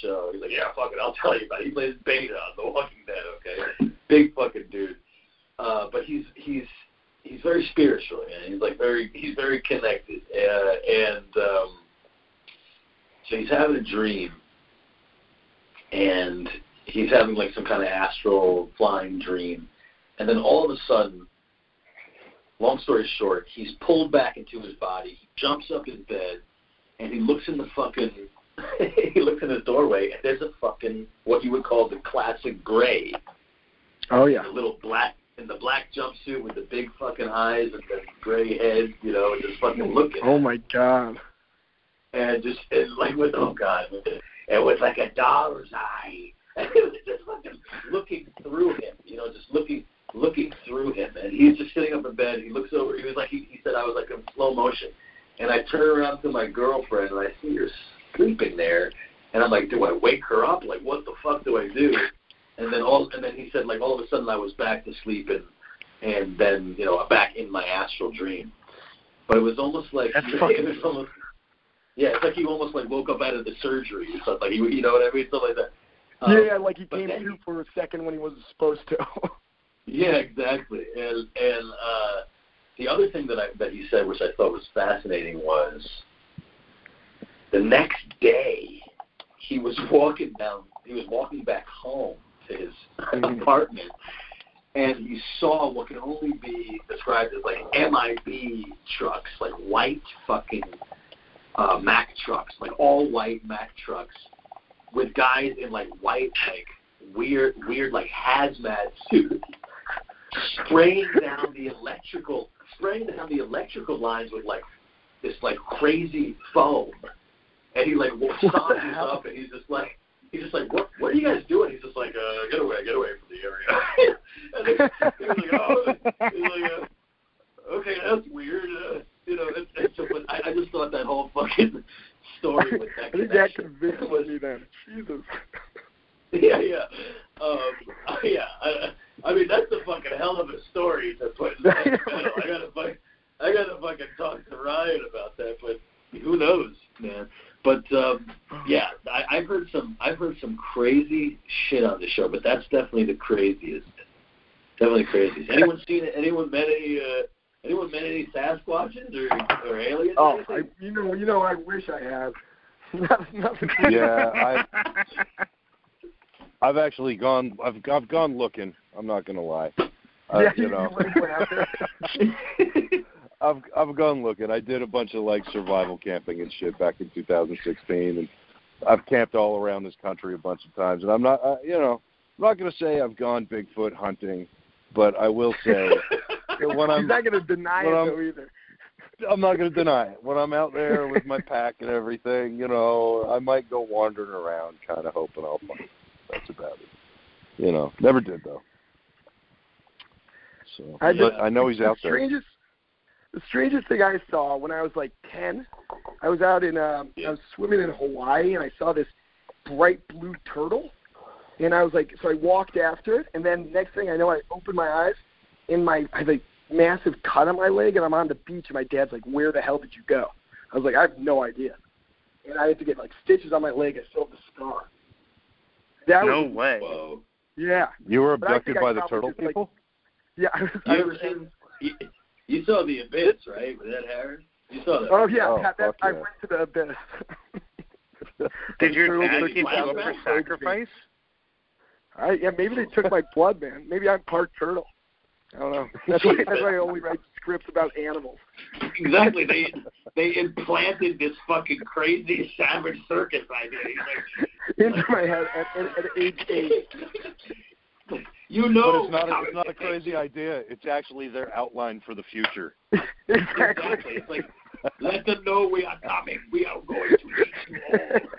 show. He's like, yeah, fuck it, I'll tell you about it. He plays Beta on The Walking Dead. Okay, big fucking dude. But he's very spiritual, and he's very connected. So he's having a dream, and he's having some kind of astral flying dream. And then all of a sudden, long story short, he's pulled back into his body. He jumps up in bed, and he looks in his doorway, and there's a fucking, what you would call the classic gray. Oh, yeah. A little black in the black jumpsuit with the big fucking eyes and the gray head, you know, just fucking looking. Oh my God. And just and like with oh God, and with like a dollar's eye, and it was just fucking looking through him, you know, just looking through him. And he's just sitting up in bed. He looks over. He was like he said I was like in slow motion. And I turn around to my girlfriend and I see her sleeping there. And I'm like, do I wake her up? Like, what the fuck do I do? And then he said, like, all of a sudden I was back to sleep and then, you know, back in my astral dream. But it was almost like it's like he almost like woke up out of the surgery or something. Like, you know what I mean? Something like that. Like he came through for a second when he wasn't supposed to. Yeah, exactly. And the other thing that he said, which I thought was fascinating, was the next day he was walking back home to his apartment, and he saw what can only be described as like MIB trucks, like white fucking Mack trucks, like all white Mack trucks with guys in like white, like weird like hazmat suits spraying down the electrical lines with like this like crazy foam. And he like saunters up and he's just like, what are you guys doing? He's just like, get away from the area. And they were like, oh, okay, that's weird. You know, I just thought that whole fucking story with that connection. I think that convinced me then. Jesus. Yeah. I mean, that's a fucking hell of a story to put in that metal. I gotta fucking talk to Ryan about that, but who knows, man. But I've heard some crazy shit on the show, but that's definitely the craziest. Definitely craziest. Anyone seen it? Anyone met any Sasquatches or aliens? Oh, or I wish I had. Nothing. Yeah, I've actually gone. I've gone looking. I'm not gonna lie. I've gone looking. I did a bunch of like survival camping and shit back in 2016, and I've camped all around this country a bunch of times. And I'm not, I'm not gonna say I've gone Bigfoot hunting, but I will say when I'm not gonna deny it though either. I'm not gonna deny it. When I'm out there with my pack and everything, you know, I might go wandering around, kind of hoping I'll find it. That's about it. You know, never did though. So I know he's out there. The strangest thing I saw when I was like 10, I was out in I was swimming in Hawaii and I saw this bright blue turtle, and I was like, so I walked after it, and then next thing I know, I opened my eyes, and I have a massive cut on my leg, and I'm on the beach, and my dad's like, "Where the hell did you go?" I was like, "I have no idea," and I had to get like stitches on my leg. I still have the scar. No way. Whoa. Yeah. You were abducted by the turtle people. You saw The Abyss, right? Was that Harris? You saw that. Oh, yeah. I went to The Abyss. Did your dad keep up for sacrifice? Maybe they took my blood, man. Maybe I'm part turtle. I don't know. That's why I only write scripts about animals. Exactly. They implanted this fucking crazy savage circus idea. Into my head at age 8. You know, but it's not a crazy idea. It's actually their outline for the future. Exactly. It's like, let them know we are coming. We are going to eat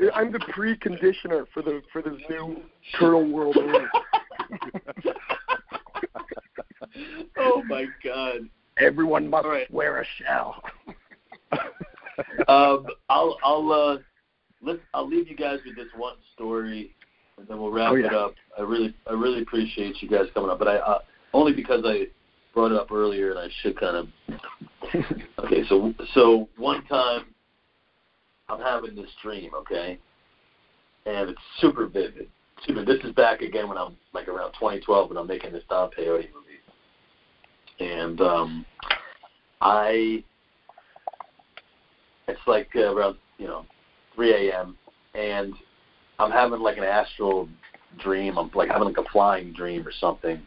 you all. I'm the preconditioner for this new turtle world. Oh my God! Everyone must wear a shell. I'll leave you guys with this one story, and then we'll wrap it up. I really appreciate you guys coming up, but I only because I brought it up earlier, and I should kind of. Okay, so one time I'm having this dream, okay, and it's super vivid. This is back again when I'm like around 2012, when I'm making this Don Peyote movie, and it's like around 3 a.m. and I'm having like an astral dream. I'm like having like a flying dream or something,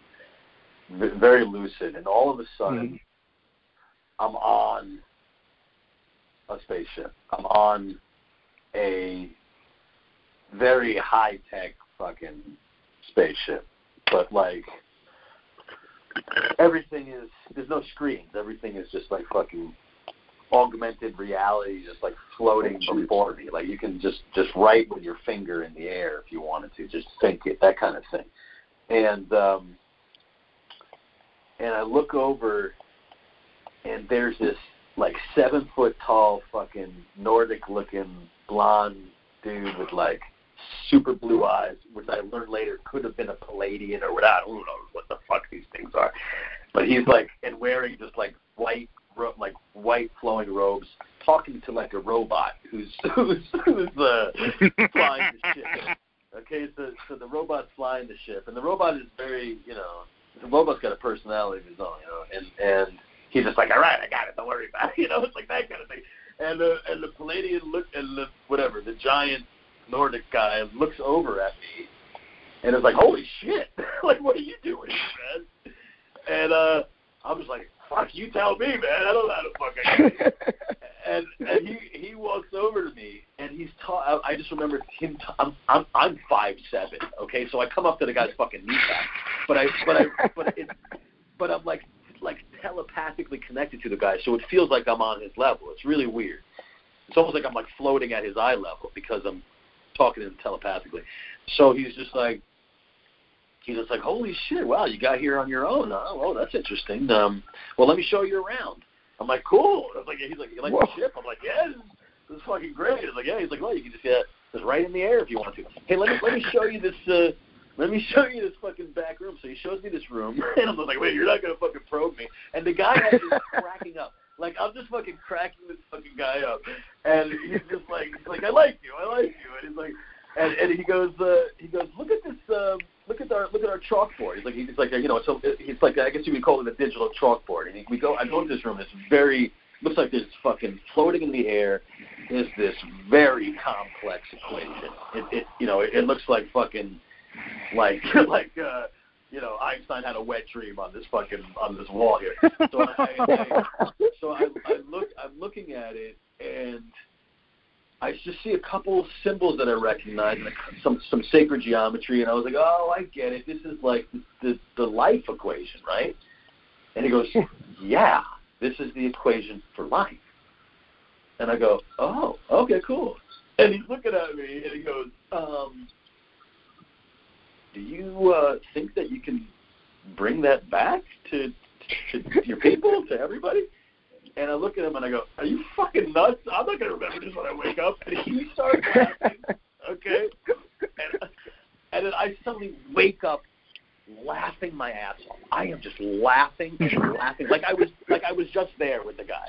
very lucid. And all of a sudden, I'm on a spaceship. I'm on a very high tech fucking spaceship, but like everything is, there's no screens. Everything is just like fucking augmented reality, just like floating before me. Like you can just write with your finger in the air if you wanted to, just think it, that kind of thing. And I look over and there's this like 7 foot tall fucking Nordic looking blonde dude with like super blue eyes, which I learned later could have been a Palladian or whatever. I don't know what the fuck these things are, but he's like, and wearing just like white flowing robes, talking to like a robot who's flying the ship. Okay, so the robot's flying the ship, and the robot is very, you know, the robot's got a personality of his own, you know, and he's just like, all right, I got it, don't worry about it, you know, it's like that kind of thing. And the Palladian look, and the whatever, the giant Nordic guy looks over at me, and is like, holy shit, like, what are you doing, man? And I'm just like, fuck, you tell me, man, I don't know how the fuck I can. And he walks over to me, and he's I just remember him. I'm 5'7", okay, so I come up to the guy's fucking kneecap, but I'm like telepathically connected to the guy, so it feels like I'm on his level. It's really weird. It's almost like I'm like floating at his eye level because I'm talking to him telepathically. So he's just like, holy shit, wow, you got here on your own. Oh, that's interesting. Well, let me show you around. I'm like, cool. I was like, he's like, you like the ship? I'm like, yeah, this is fucking great. He's like, yeah. He's like, well, you can just get this right in the air if you want to. Hey, let me show you this. Let me show you this fucking back room. So he shows me this room, and I'm like, wait, you're not gonna fucking probe me. And the guy is cracking up. Like, I'm just fucking cracking this fucking guy up, and he's just like, I like you, and he's like, and he goes, look at our chalkboard. He's like, you know, it's like, I guess you would call it a digital chalkboard. And I go into this room. It's very, looks like this fucking floating in the air is this very complex equation. It you know, it looks like fucking, like you know, Einstein had a wet dream on this fucking, on this wall here. So I'm looking at it, and I just see a couple symbols that I recognize, and some sacred geometry, and I was like, oh, I get it. This is like the life equation, right? And he goes, yeah, this is the equation for life. And I go, oh, okay, cool. And he's looking at me, and he goes, do you think that you can bring that back to your people, to everybody? And I look at him and I go, are you fucking nuts? I'm not going to remember this when I wake up. And he starts laughing, okay? And then I suddenly wake up laughing my ass off. I am just laughing and laughing. Like I was just there with the guy.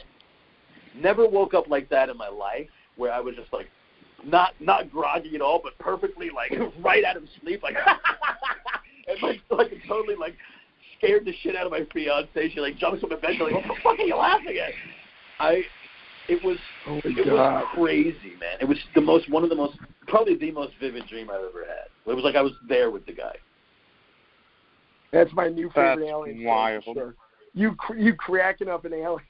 Never woke up like that in my life, where I was just like, not groggy at all, but perfectly like right out of sleep, like and like totally like scared the shit out of my fiance. She like jumps up the bed, like, what the fuck are you laughing at? It was crazy, man. It was probably the most vivid dream I've ever had. It was like I was there with the guy. That's my new favorite alien. Wild. Sure. You cracking up an alien.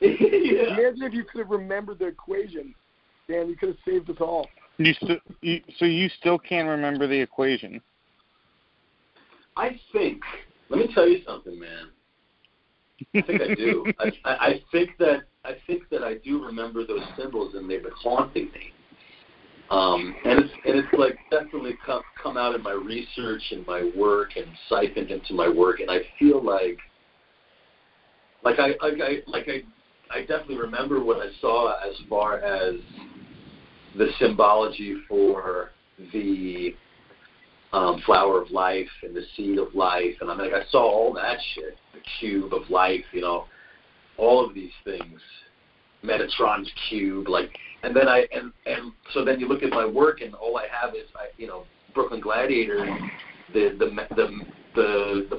Yeah. Imagine if you could have remembered the equation, Dan. You could have saved us all. So you still can't remember the equation. I think. Let me tell you something, man. I think I do. I think that I do remember those symbols, and they've been haunting me. And it's like definitely come out in my research and my work, and siphoned into my work, and I feel I definitely remember what I saw as far as the symbology for the flower of life and the seed of life, and I mean, like, I saw all that shit, the cube of life, you know, all of these things, Metatron's cube, like, and then so then you look at my work, and all I have is, you know, Brooklyn Gladiator, the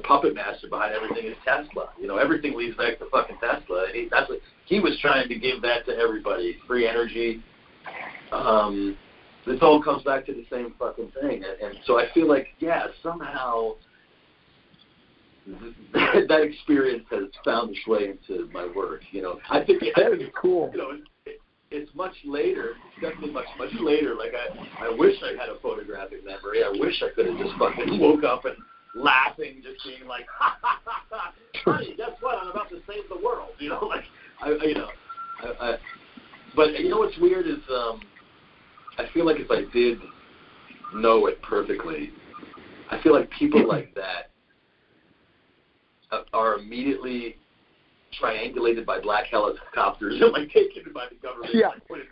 puppet master behind everything is Tesla. You know, everything leads back to fucking Tesla. He was trying to give that to everybody, free energy. This all comes back to the same fucking thing. And so I feel like, yeah, somehow that experience has found its way into my work. You know, I think that is cool. You know, it's much later. It's definitely much later. Like I wish I had a photographic memory. I wish I could have just fucking woke up and laughing, just being like, ha, ha, ha, ha, honey, guess what? I'm about to save the world, you know? Like, I but you know what's weird is I feel like if I did know it perfectly, I feel like people like that are immediately triangulated by black helicopters and like taken by the government and like put in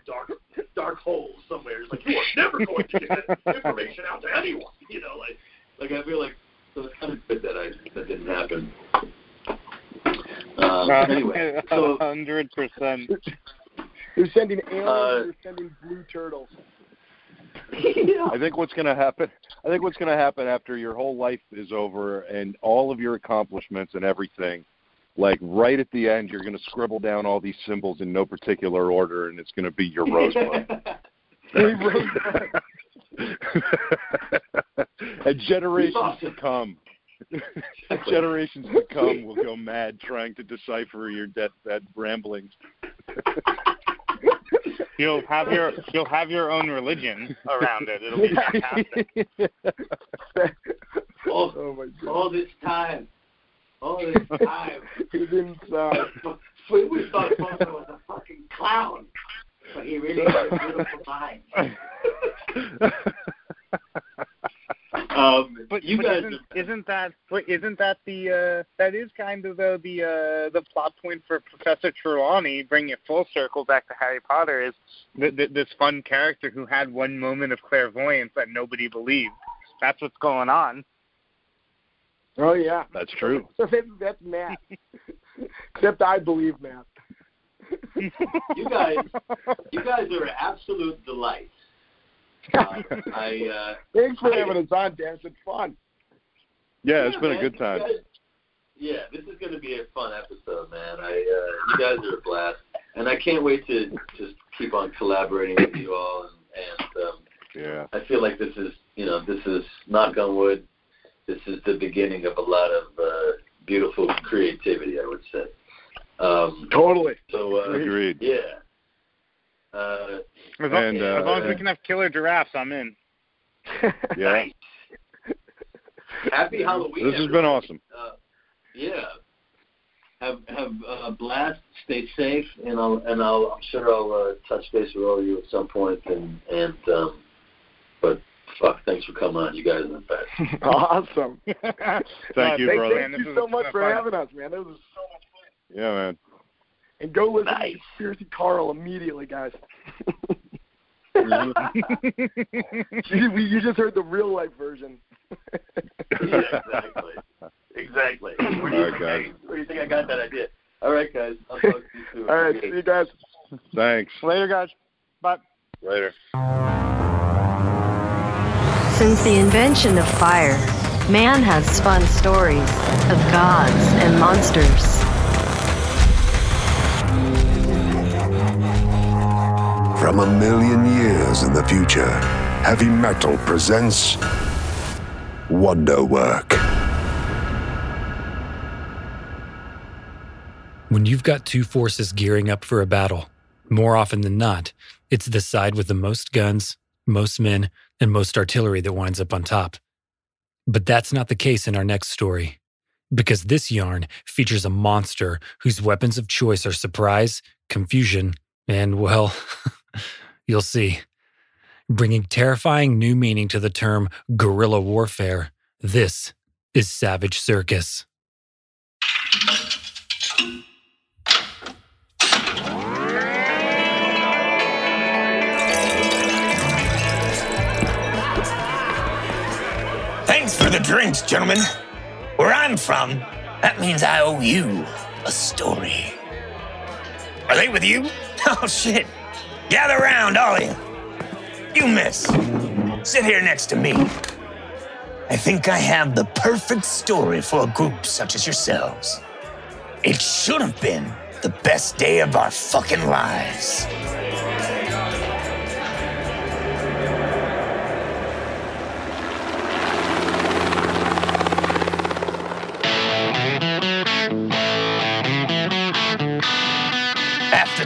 dark holes somewhere. It's like, you are never going to get that information out to anyone, you know? Like I feel like so it's kind of good that that didn't happen. Anyway, so 100%. They're sending aliens. They're sending blue turtles. Yeah. I think what's going to happen after your whole life is over and all of your accomplishments and everything, like right at the end, you're going to scribble down all these symbols in no particular order, and it's going to be your rosebud. And generations to come. Generations to come will go mad trying to decipher your deathbed ramblings. You'll have your own religion around it. It'll be fantastic. All this time. He's inside. We thought Fogler was a fucking clown, but he really had a beautiful mind. But isn't that the plot point for Professor Trelawney, bringing it full circle back to Harry Potter, is this fun character who had one moment of clairvoyance that nobody believed. That's what's going on. Oh yeah, that's true. That's Matt. Except I believe Matt. You guys are an absolute delight. Thanks for having us on, Dan. It's fun. Yeah, it's been a good time. This is going to be a fun episode, man. You guys are a blast, and I can't wait to just keep on collaborating with you all. And I feel like this is knock on wood. This is the beginning of a lot of beautiful creativity, I would say. Totally. So agreed. Yeah. As long as we can have killer giraffes, I'm in. Yeah. Nice. Happy Halloween. This has been awesome. Yeah. Have a blast. Stay safe, and I'm sure I'll touch base with all of you at some point. But fuck, thanks for coming on. You guys are the best. Awesome. Thank you, brother. Thank you so much for having us, man. This was so much fun. Yeah, man. And go listen to Conspiracy Carl immediately, guys. You just heard the real-life version. Yeah, exactly. Where do you think I got that idea? All right, guys. I'll talk to you soon. All right, see you guys. Thanks. Later, guys. Bye. Later. Since the invention of fire, man has spun stories of gods and monsters. From a million years in the future, Heavy Metal presents Wonderwork. When you've got two forces gearing up for a battle, more often than not, it's the side with the most guns, most men, and most artillery that winds up on top. But that's not the case in our next story, because this yarn features a monster whose weapons of choice are surprise, confusion, and, well... You'll see. Bringing terrifying new meaning to the term guerrilla warfare, this is Savage Circus. Thanks for the drinks, gentlemen. Where I'm from, that means I owe you a story. Are they with you? Oh, shit. Gather round, all of you. You, miss. Sit here next to me. I think I have the perfect story for a group such as yourselves. It should have been the best day of our fucking lives.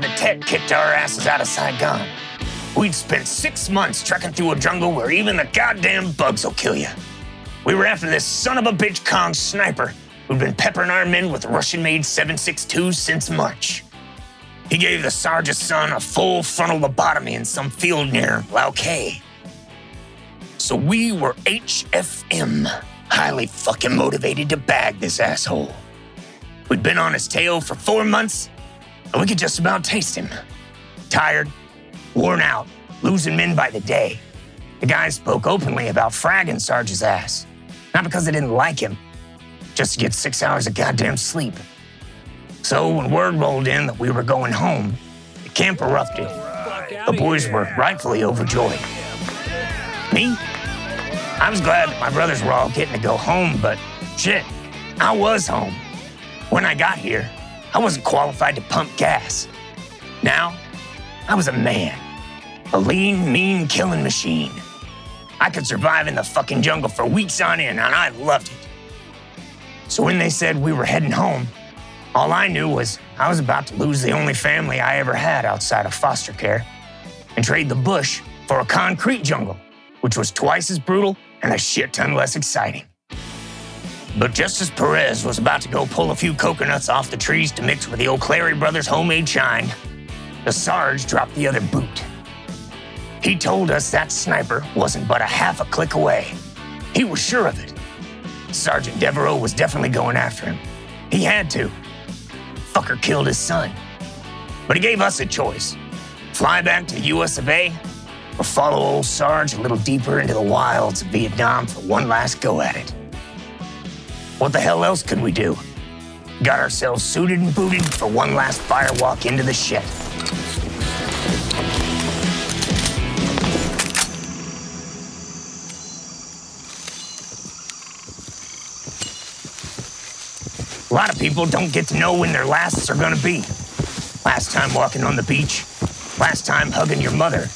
The Tet kicked our asses out of Saigon. We'd spent 6 months trekking through a jungle where even the goddamn bugs will kill you. We were after this son of a bitch con sniper who'd been peppering our men with Russian-made 7.62s since March. He gave the sergeant's son a full frontal lobotomy in some field near Loc-Nar. So we were HFM, highly fucking motivated to bag this asshole. We'd been on his tail for 4 months, and we could just about taste him. Tired, worn out, losing men by the day. The guy spoke openly about fragging Sarge's ass. Not because they didn't like him, just to get 6 hours of goddamn sleep. So when word rolled in that we were going home, the camp erupted. The boys were rightfully overjoyed. Me? I was glad that my brothers were all getting to go home, but shit, I was home. When I got here, I wasn't qualified to pump gas. Now, I was a man. A lean, mean killing machine. I could survive in the fucking jungle for weeks on end, and I loved it. So when they said we were heading home, all I knew was I was about to lose the only family I ever had outside of foster care and trade the bush for a concrete jungle, which was twice as brutal and a shit ton less exciting. But just as Perez was about to go pull a few coconuts off the trees to mix with the O'Cleary brothers' homemade chine, the Sarge dropped the other boot. He told us that sniper wasn't but a half a click away. He was sure of it. Sergeant Devereaux was definitely going after him. He had to. Fucker killed his son. But he gave us a choice. Fly back to US of A or follow old Sarge a little deeper into the wilds of Vietnam for one last go at it. What the hell else could we do? Got ourselves suited and booted for one last firewalk into the shit. A lot of people don't get to know when their lasts are gonna be. Last time walking on the beach, last time hugging your mother,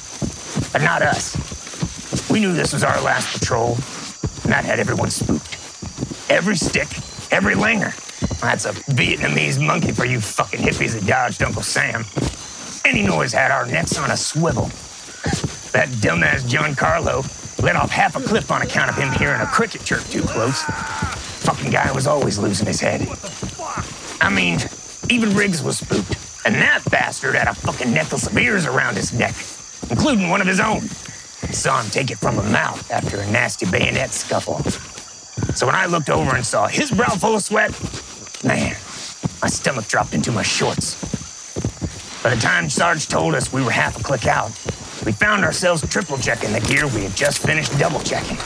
but not us. We knew this was our last patrol, and that had everyone spooked. Every stick, every langer. That's a Vietnamese monkey for you fucking hippies that dodged Uncle Sam. Any noise had our necks on a swivel. That dumbass Giancarlo let off half a clip on account of him hearing a cricket chirp too close. Fucking guy was always losing his head. What the fuck? I mean, even Riggs was spooked, and that bastard had a fucking necklace of ears around his neck, including one of his own. I saw him take it from a mouth after a nasty bayonet scuffle. So when I looked over and saw his brow full of sweat, man, my stomach dropped into my shorts. By the time Sarge told us we were half a click out, we found ourselves triple-checking the gear we had just finished double-checking.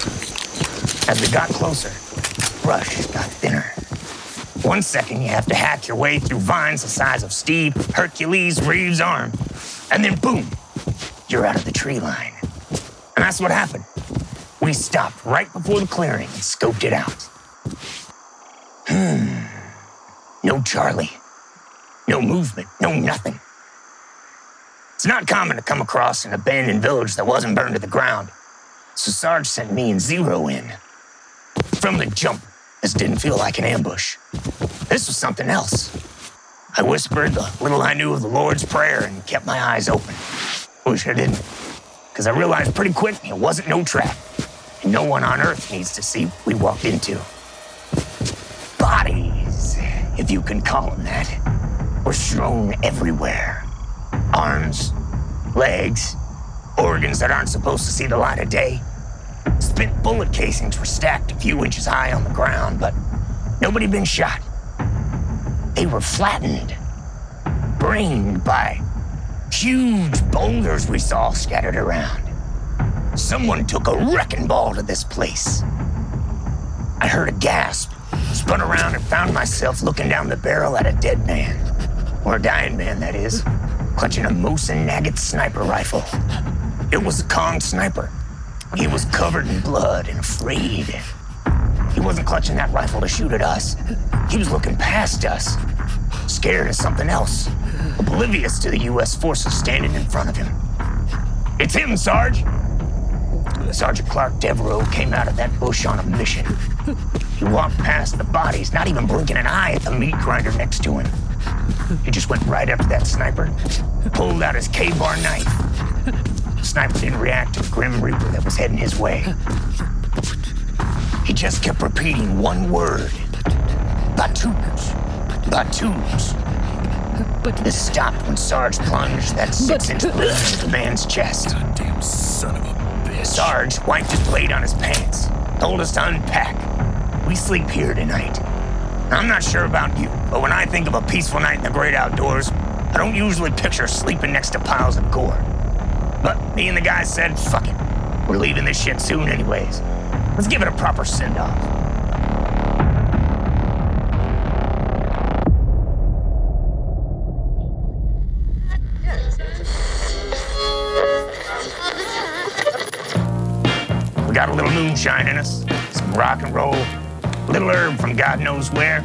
As we got closer, the brush got thinner. 1 second, you have to hack your way through vines the size of Steve Hercules Reeves' arm. And then boom, you're out of the tree line. And that's what happened. We stopped right before the clearing and scoped it out. No Charlie. No movement. No nothing. It's not common to come across an abandoned village that wasn't burned to the ground. So Sarge sent me and Zero in. From the jump, this didn't feel like an ambush. This was something else. I whispered the little I knew of the Lord's Prayer and kept my eyes open. Wish I didn't, because I realized pretty quick it wasn't no trap. And no one on Earth needs to see what we walked into. Bodies, if you can call them that, were strewn everywhere. Arms, legs, organs that aren't supposed to see the light of day. Spent bullet casings were stacked a few inches high on the ground, but nobody been shot. They were flattened, brained by huge boulders we saw scattered around. Someone took a wrecking ball to this place. I heard a gasp, spun around and found myself looking down the barrel at a dead man, or a dying man that is, clutching a Mosin Nagant sniper rifle. It was a Kong sniper. He was covered in blood and afraid. He wasn't clutching that rifle to shoot at us. He was looking past us, scared of something else, oblivious to the U.S. forces standing in front of him. It's him, Sarge! Sergeant Clark Devereaux came out of that bush on a mission. He walked past the bodies, not even blinking an eye at the meat grinder next to him. He just went right up to that sniper, pulled out his K-bar knife. The sniper didn't react to the Grim Reaper that was heading his way. He just kept repeating one word. Batoons. Batoons. But this stopped when Sarge plunged that 6-inch blade into the man's chest. Goddamn son of a bitch. Sarge wiped his blade on his pants, told us to unpack. We sleep here tonight. I'm not sure about you, but when I think of a peaceful night in the great outdoors, I don't usually picture sleeping next to piles of gore. But me and the guys said, fuck it. We're leaving this shit soon anyways. Let's give it a proper send-off. Got a little moonshine in us, some rock and roll, a little herb from God knows where.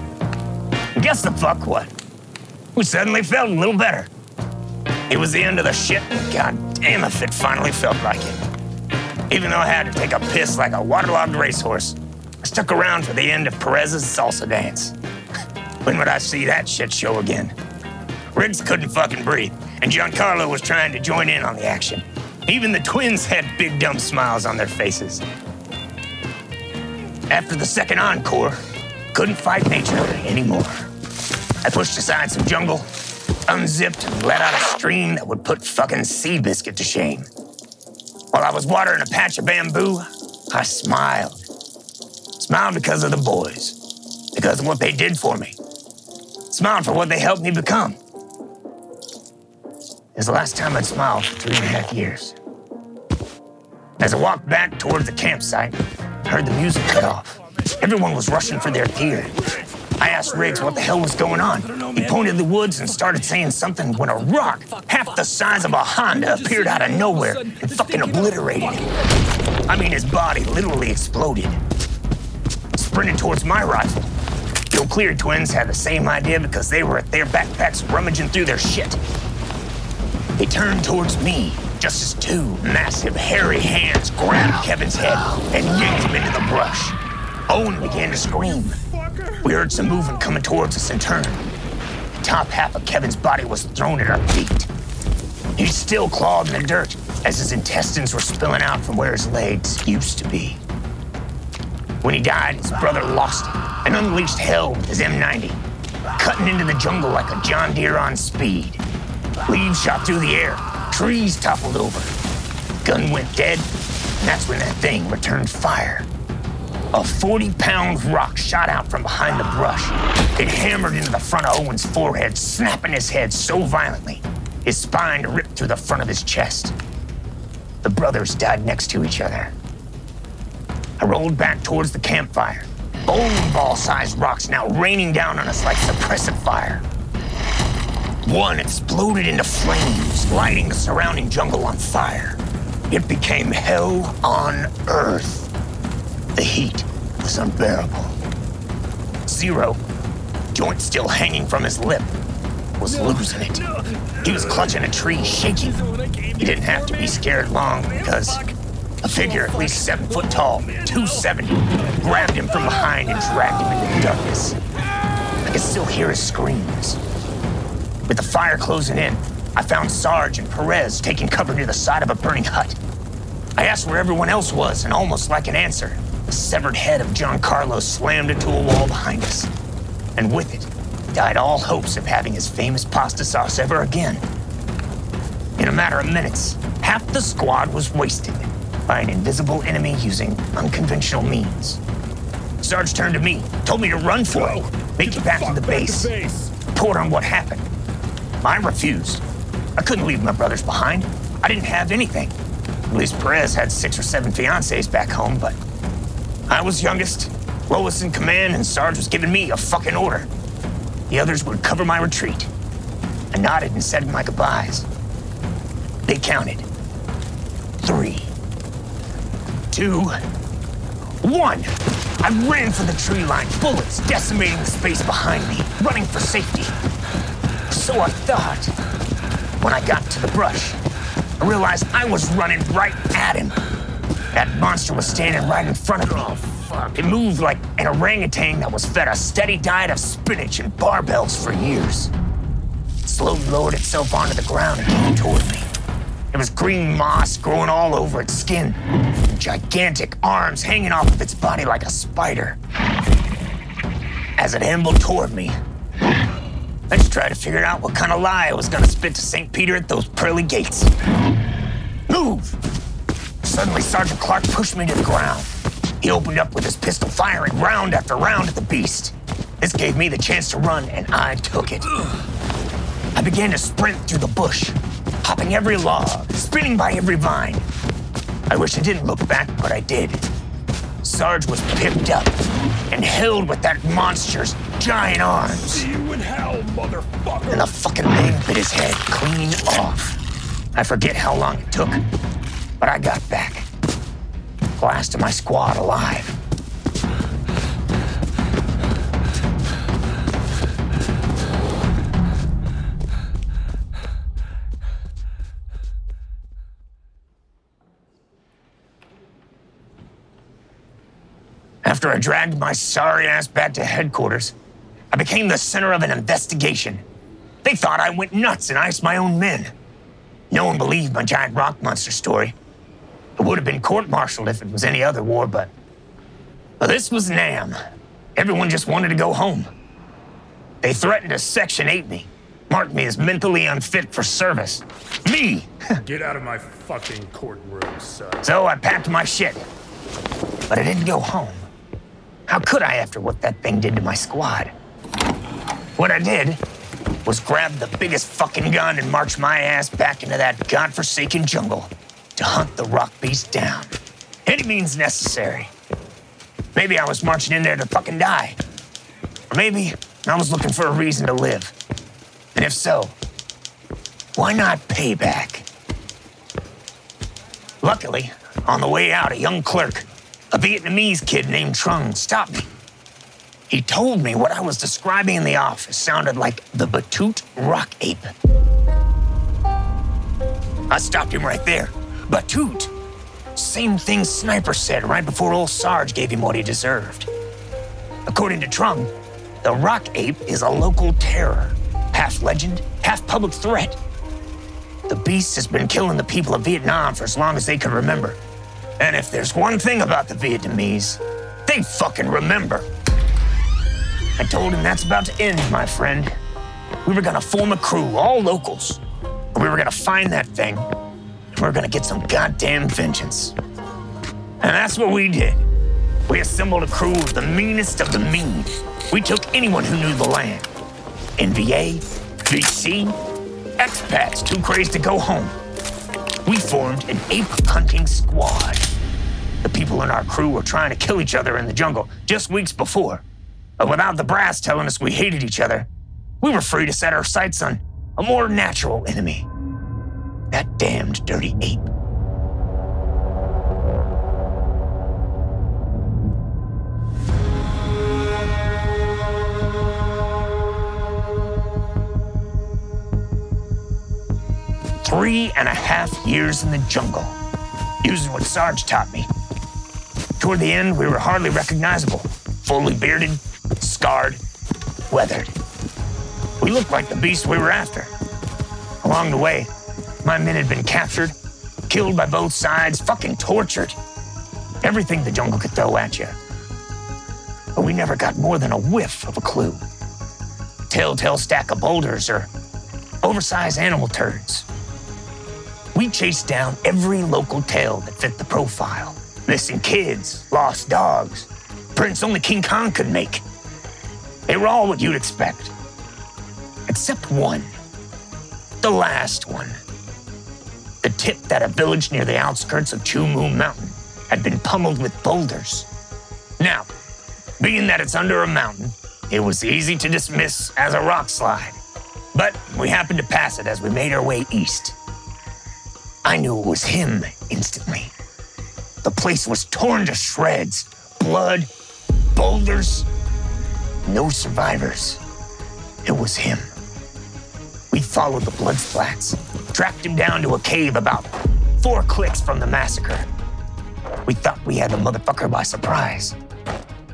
And guess the fuck what? We suddenly felt a little better. It was the end of the shit, and god damn if it finally felt like it. Even though I had to take a piss like a waterlogged racehorse, I stuck around for the end of Perez's salsa dance. When would I see that shit show again? Riggs couldn't fucking breathe, and Giancarlo was trying to join in on the action. Even the twins had big, dumb smiles on their faces. After the second encore, couldn't fight nature anymore. I pushed aside some jungle, unzipped and let out a stream that would put fucking Seabiscuit to shame. While I was watering a patch of bamboo, I smiled. Smiled because of the boys, because of what they did for me. Smiled for what they helped me become. It was the last time I'd smiled for 3.5 years. As I walked back toward the campsite, I heard the music cut off. Everyone was rushing for their gear. I asked Riggs what the hell was going on. He pointed to the woods and started saying something when a rock, half the size of a Honda, appeared out of nowhere and fucking obliterated him. I mean, his body literally exploded. I sprinted towards my rifle. The O'Cleary twins had the same idea because they were at their backpacks rummaging through their shit. They turned towards me, just as two massive, hairy hands grabbed Kevin's head and yanked him into the brush. Owen began to scream. We heard some movement coming towards us in turn. The top half of Kevin's body was thrown at our feet. He still clawed in the dirt as his intestines were spilling out from where his legs used to be. When he died, his brother lost him and unleashed hell with his M90, cutting into the jungle like a John Deere on speed. Leaves shot through the air, trees toppled over. Gun went dead, and that's when that thing returned fire. A 40-pound rock shot out from behind the brush. It hammered into the front of Owen's forehead, snapping his head so violently, his spine ripped through the front of his chest. The brothers died next to each other. I rolled back towards the campfire, bowling ball-sized rocks now raining down on us like suppressive fire. One exploded into flames, lighting the surrounding jungle on fire. It became hell on earth. The heat was unbearable. Zero, joint still hanging from his lip, was losing it. He was clutching a tree, shaking. He didn't have to be scared long because a figure at least 7 foot tall, 270, grabbed him from behind and dragged him into the darkness. I could still hear his screams. With the fire closing in, I found Sarge and Perez taking cover near the side of a burning hut. I asked where everyone else was, and almost like an answer, the severed head of Giancarlo slammed into a wall behind us. And with it, died all hopes of having his famous pasta sauce ever again. In a matter of minutes, half the squad was wasted by an invisible enemy using unconventional means. Sarge turned to me, told me to run for it, make it back to the base, report on what happened. I refused. I couldn't leave my brothers behind. I didn't have anything. At least Perez had 6 or 7 fiancés back home, but I was youngest, lowest in command, and Sarge was giving me a fucking order. The others would cover my retreat. I nodded and said my goodbyes. They counted. 3, 2, 1. I ran for the tree line, bullets decimating the space behind me, running for safety. So I thought. When I got to the brush, I realized I was running right at him. That monster was standing right in front of me. Oh, fuck. It moved like an orangutan that was fed a steady diet of spinach and barbells for years. It slowly lowered itself onto the ground and came toward me. There was green moss growing all over its skin. gigantic arms hanging off of its body like a spider. As it ambled toward me, I just tried to figure out what kind of lie I was gonna spit to St. Peter at those pearly gates. Move! Suddenly, Sergeant Clark pushed me to the ground. He opened up with his pistol, firing round after round at the beast. This gave me the chance to run, and I took it. I began to sprint through the bush, hopping every log, spinning by every vine. I wish I didn't look back, but I did. Sarge was picked up and held with that monster's giant arms. See you in hell, motherfucker! And the fucking thing bit his head clean off. I forget how long it took, but I got back. The last of my squad alive. After I dragged my sorry ass back to headquarters, I became the center of an investigation. They thought I went nuts and iced my own men. No one believed my giant rock monster story. It would have been court-martialed if it was any other war, but this was NAMM. Everyone just wanted to go home. They threatened to Section 8 me, marked me as mentally unfit for service. Me! Get out of my fucking courtroom, son. So I packed my shit, but I didn't go home. How could I after what that thing did to my squad? What I did was grab the biggest fucking gun and march my ass back into that godforsaken jungle to hunt the rock beast down. Any means necessary. Maybe I was marching in there to fucking die. Or maybe I was looking for a reason to live. And if so, why not payback? Luckily, on the way out, a young clerk, a Vietnamese kid named Trung, stopped me. He told me what I was describing in the office sounded like the Batut rock ape. I stopped him right there. Batut. Same thing Sniper said right before old Sarge gave him what he deserved. According to Trung, the rock ape is a local terror. Half legend, half public threat. The beast has been killing the people of Vietnam for as long as they can remember. And if there's one thing about the Vietnamese, they fucking remember. I told him that's about to end, my friend. We were gonna form a crew, all locals. We were gonna find that thing, and we were gonna get some goddamn vengeance. And that's what we did. We assembled a crew of the meanest of the mean. We took anyone who knew the land. NVA, VC, expats too crazed to go home. We formed an ape-hunting squad. The people in our crew were trying to kill each other in the jungle just weeks before. But without the brass telling us we hated each other, we were free to set our sights on a more natural enemy. That damned dirty ape. Three and a half years in the jungle, using what Sarge taught me. Toward the end, we were hardly recognizable. Fully bearded, scarred, weathered. We looked like the beast we were after. Along the way, my men had been captured, killed by both sides, fucking tortured. Everything the jungle could throw at you. But we never got more than a whiff of a clue. Telltale stack of boulders or oversized animal turds. We chased down every local tale that fit the profile. Missing kids, lost dogs, prints only King Kong could make. They were all what you'd expect. Except one. The last one. The tip that a village near the outskirts of Chu Mu Mountain had been pummeled with boulders. Now, being that it's under a mountain, it was easy to dismiss as a rock slide. But we happened to pass it as we made our way east. I knew it was him instantly. The place was torn to shreds. Blood, boulders, no survivors. It was him. We followed the blood splats, tracked him down to a cave about 4 clicks from the massacre. We thought we had the motherfucker by surprise.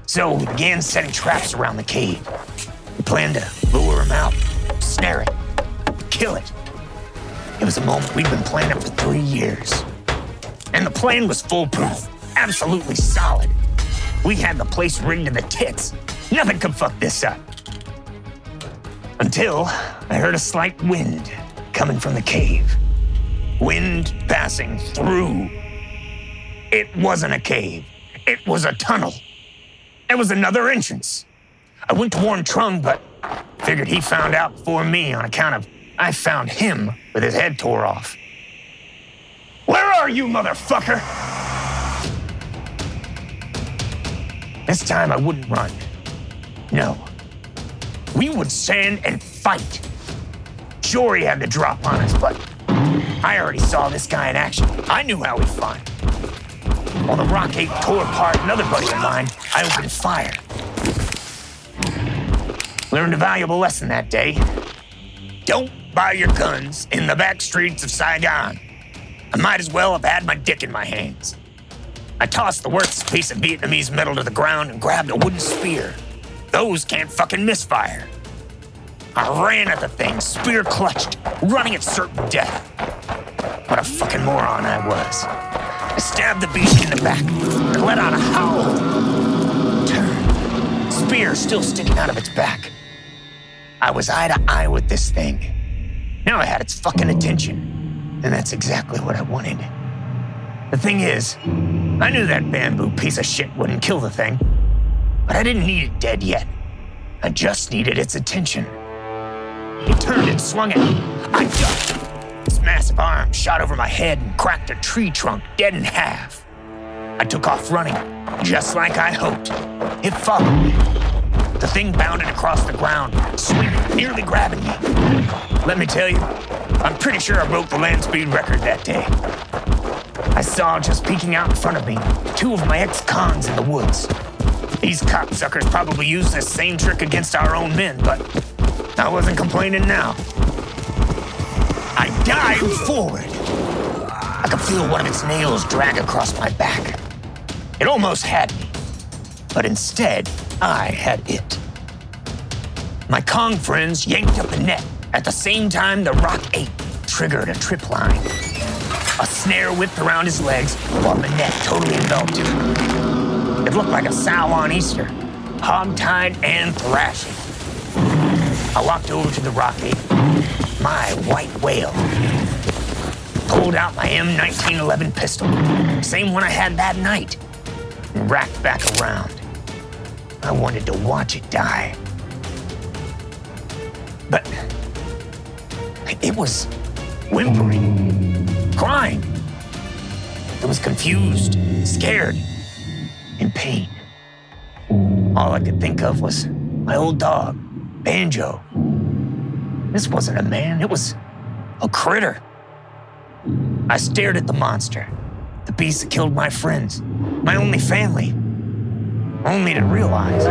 So we began setting traps around the cave. We planned to lure him out, snare it, kill it. It was a moment we'd been planning for 3 years. And the plan was foolproof. absolutely solid. We had the place rigged to the tits. Nothing could fuck this up. Until I heard a slight wind coming from the cave. Wind passing through. It wasn't a cave. It was a tunnel. There was another entrance. I went to warn Trung, but figured he found out before me on account of I found him with his head tore off. Where are you, motherfucker? This time I wouldn't run. No. We would stand and fight. Sure, he had the drop on us, but I already saw this guy in action. I knew how he'd fly. While the rocket tore apart another buddy of mine, I opened fire. Learned a valuable lesson that day. Don't buy your guns in the back streets of Saigon. I might as well have had my dick in my hands. I tossed the worst piece of Vietnamese metal to the ground and grabbed a wooden spear. Those can't fucking misfire. I ran at the thing, spear clutched, running at certain death. What a fucking moron I was. I stabbed the beast in the back and let out a howl. Turned, spear still sticking out of its back. I was eye to eye with this thing. Now I had its fucking attention, and that's exactly what I wanted. The thing is, I knew that bamboo piece of shit wouldn't kill the thing, but I didn't need it dead yet. I just needed its attention. It turned and swung at me. I ducked. Its massive arm shot over my head and cracked a tree trunk dead in half. I took off running, just like I hoped. It followed me. The thing bounded across the ground, swinging, nearly grabbing me. Let me tell you, I'm pretty sure I broke the land speed record that day. I saw, just peeking out in front of me, two of my ex-cons in the woods. These cocksuckers probably used this same trick against our own men, but I wasn't complaining now. I dived forward. I could feel one of its nails drag across my back. It almost had me, but instead, I had it. My Kong friends yanked up the net at the same time the Rock 8 triggered a trip line. A snare whipped around his legs while the net totally enveloped him. It looked like a sow on Easter, hogtied and thrashing. I walked over to the Rocky, my white whale. Pulled out my M1911 pistol, same one I had that night, and racked back around. I wanted to watch it die. But it was whimpering. Crying. It was confused, scared, in pain. All I could think of was my old dog, Banjo. This wasn't a man, it was a critter. I stared at the monster, the beast that killed my friends, my only family, only to realize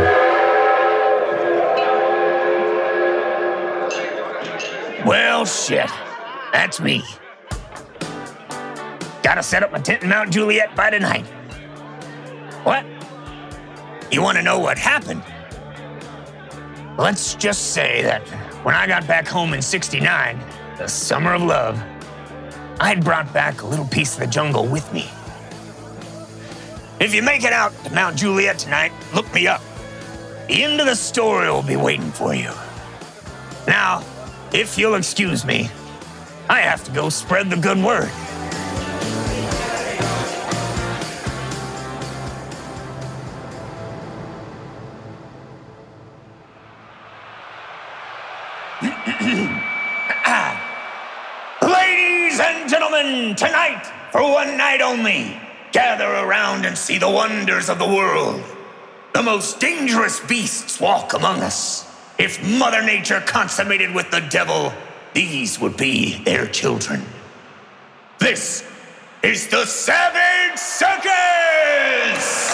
well, shit, that's me. Gotta set up my tent in Mount Juliet by tonight. What? You wanna know what happened? Let's just say that when I got back home in '69, the summer of love, I had brought back a little piece of the jungle with me. If you make it out to Mount Juliet tonight, look me up. The end of the story will be waiting for you. Now, if you'll excuse me, I have to go spread the good word. Tonight, for one night only, gather around and see the wonders of the world. The most dangerous beasts walk among us. If Mother Nature consummated with the devil, these would be their children. This is the Savage Circus!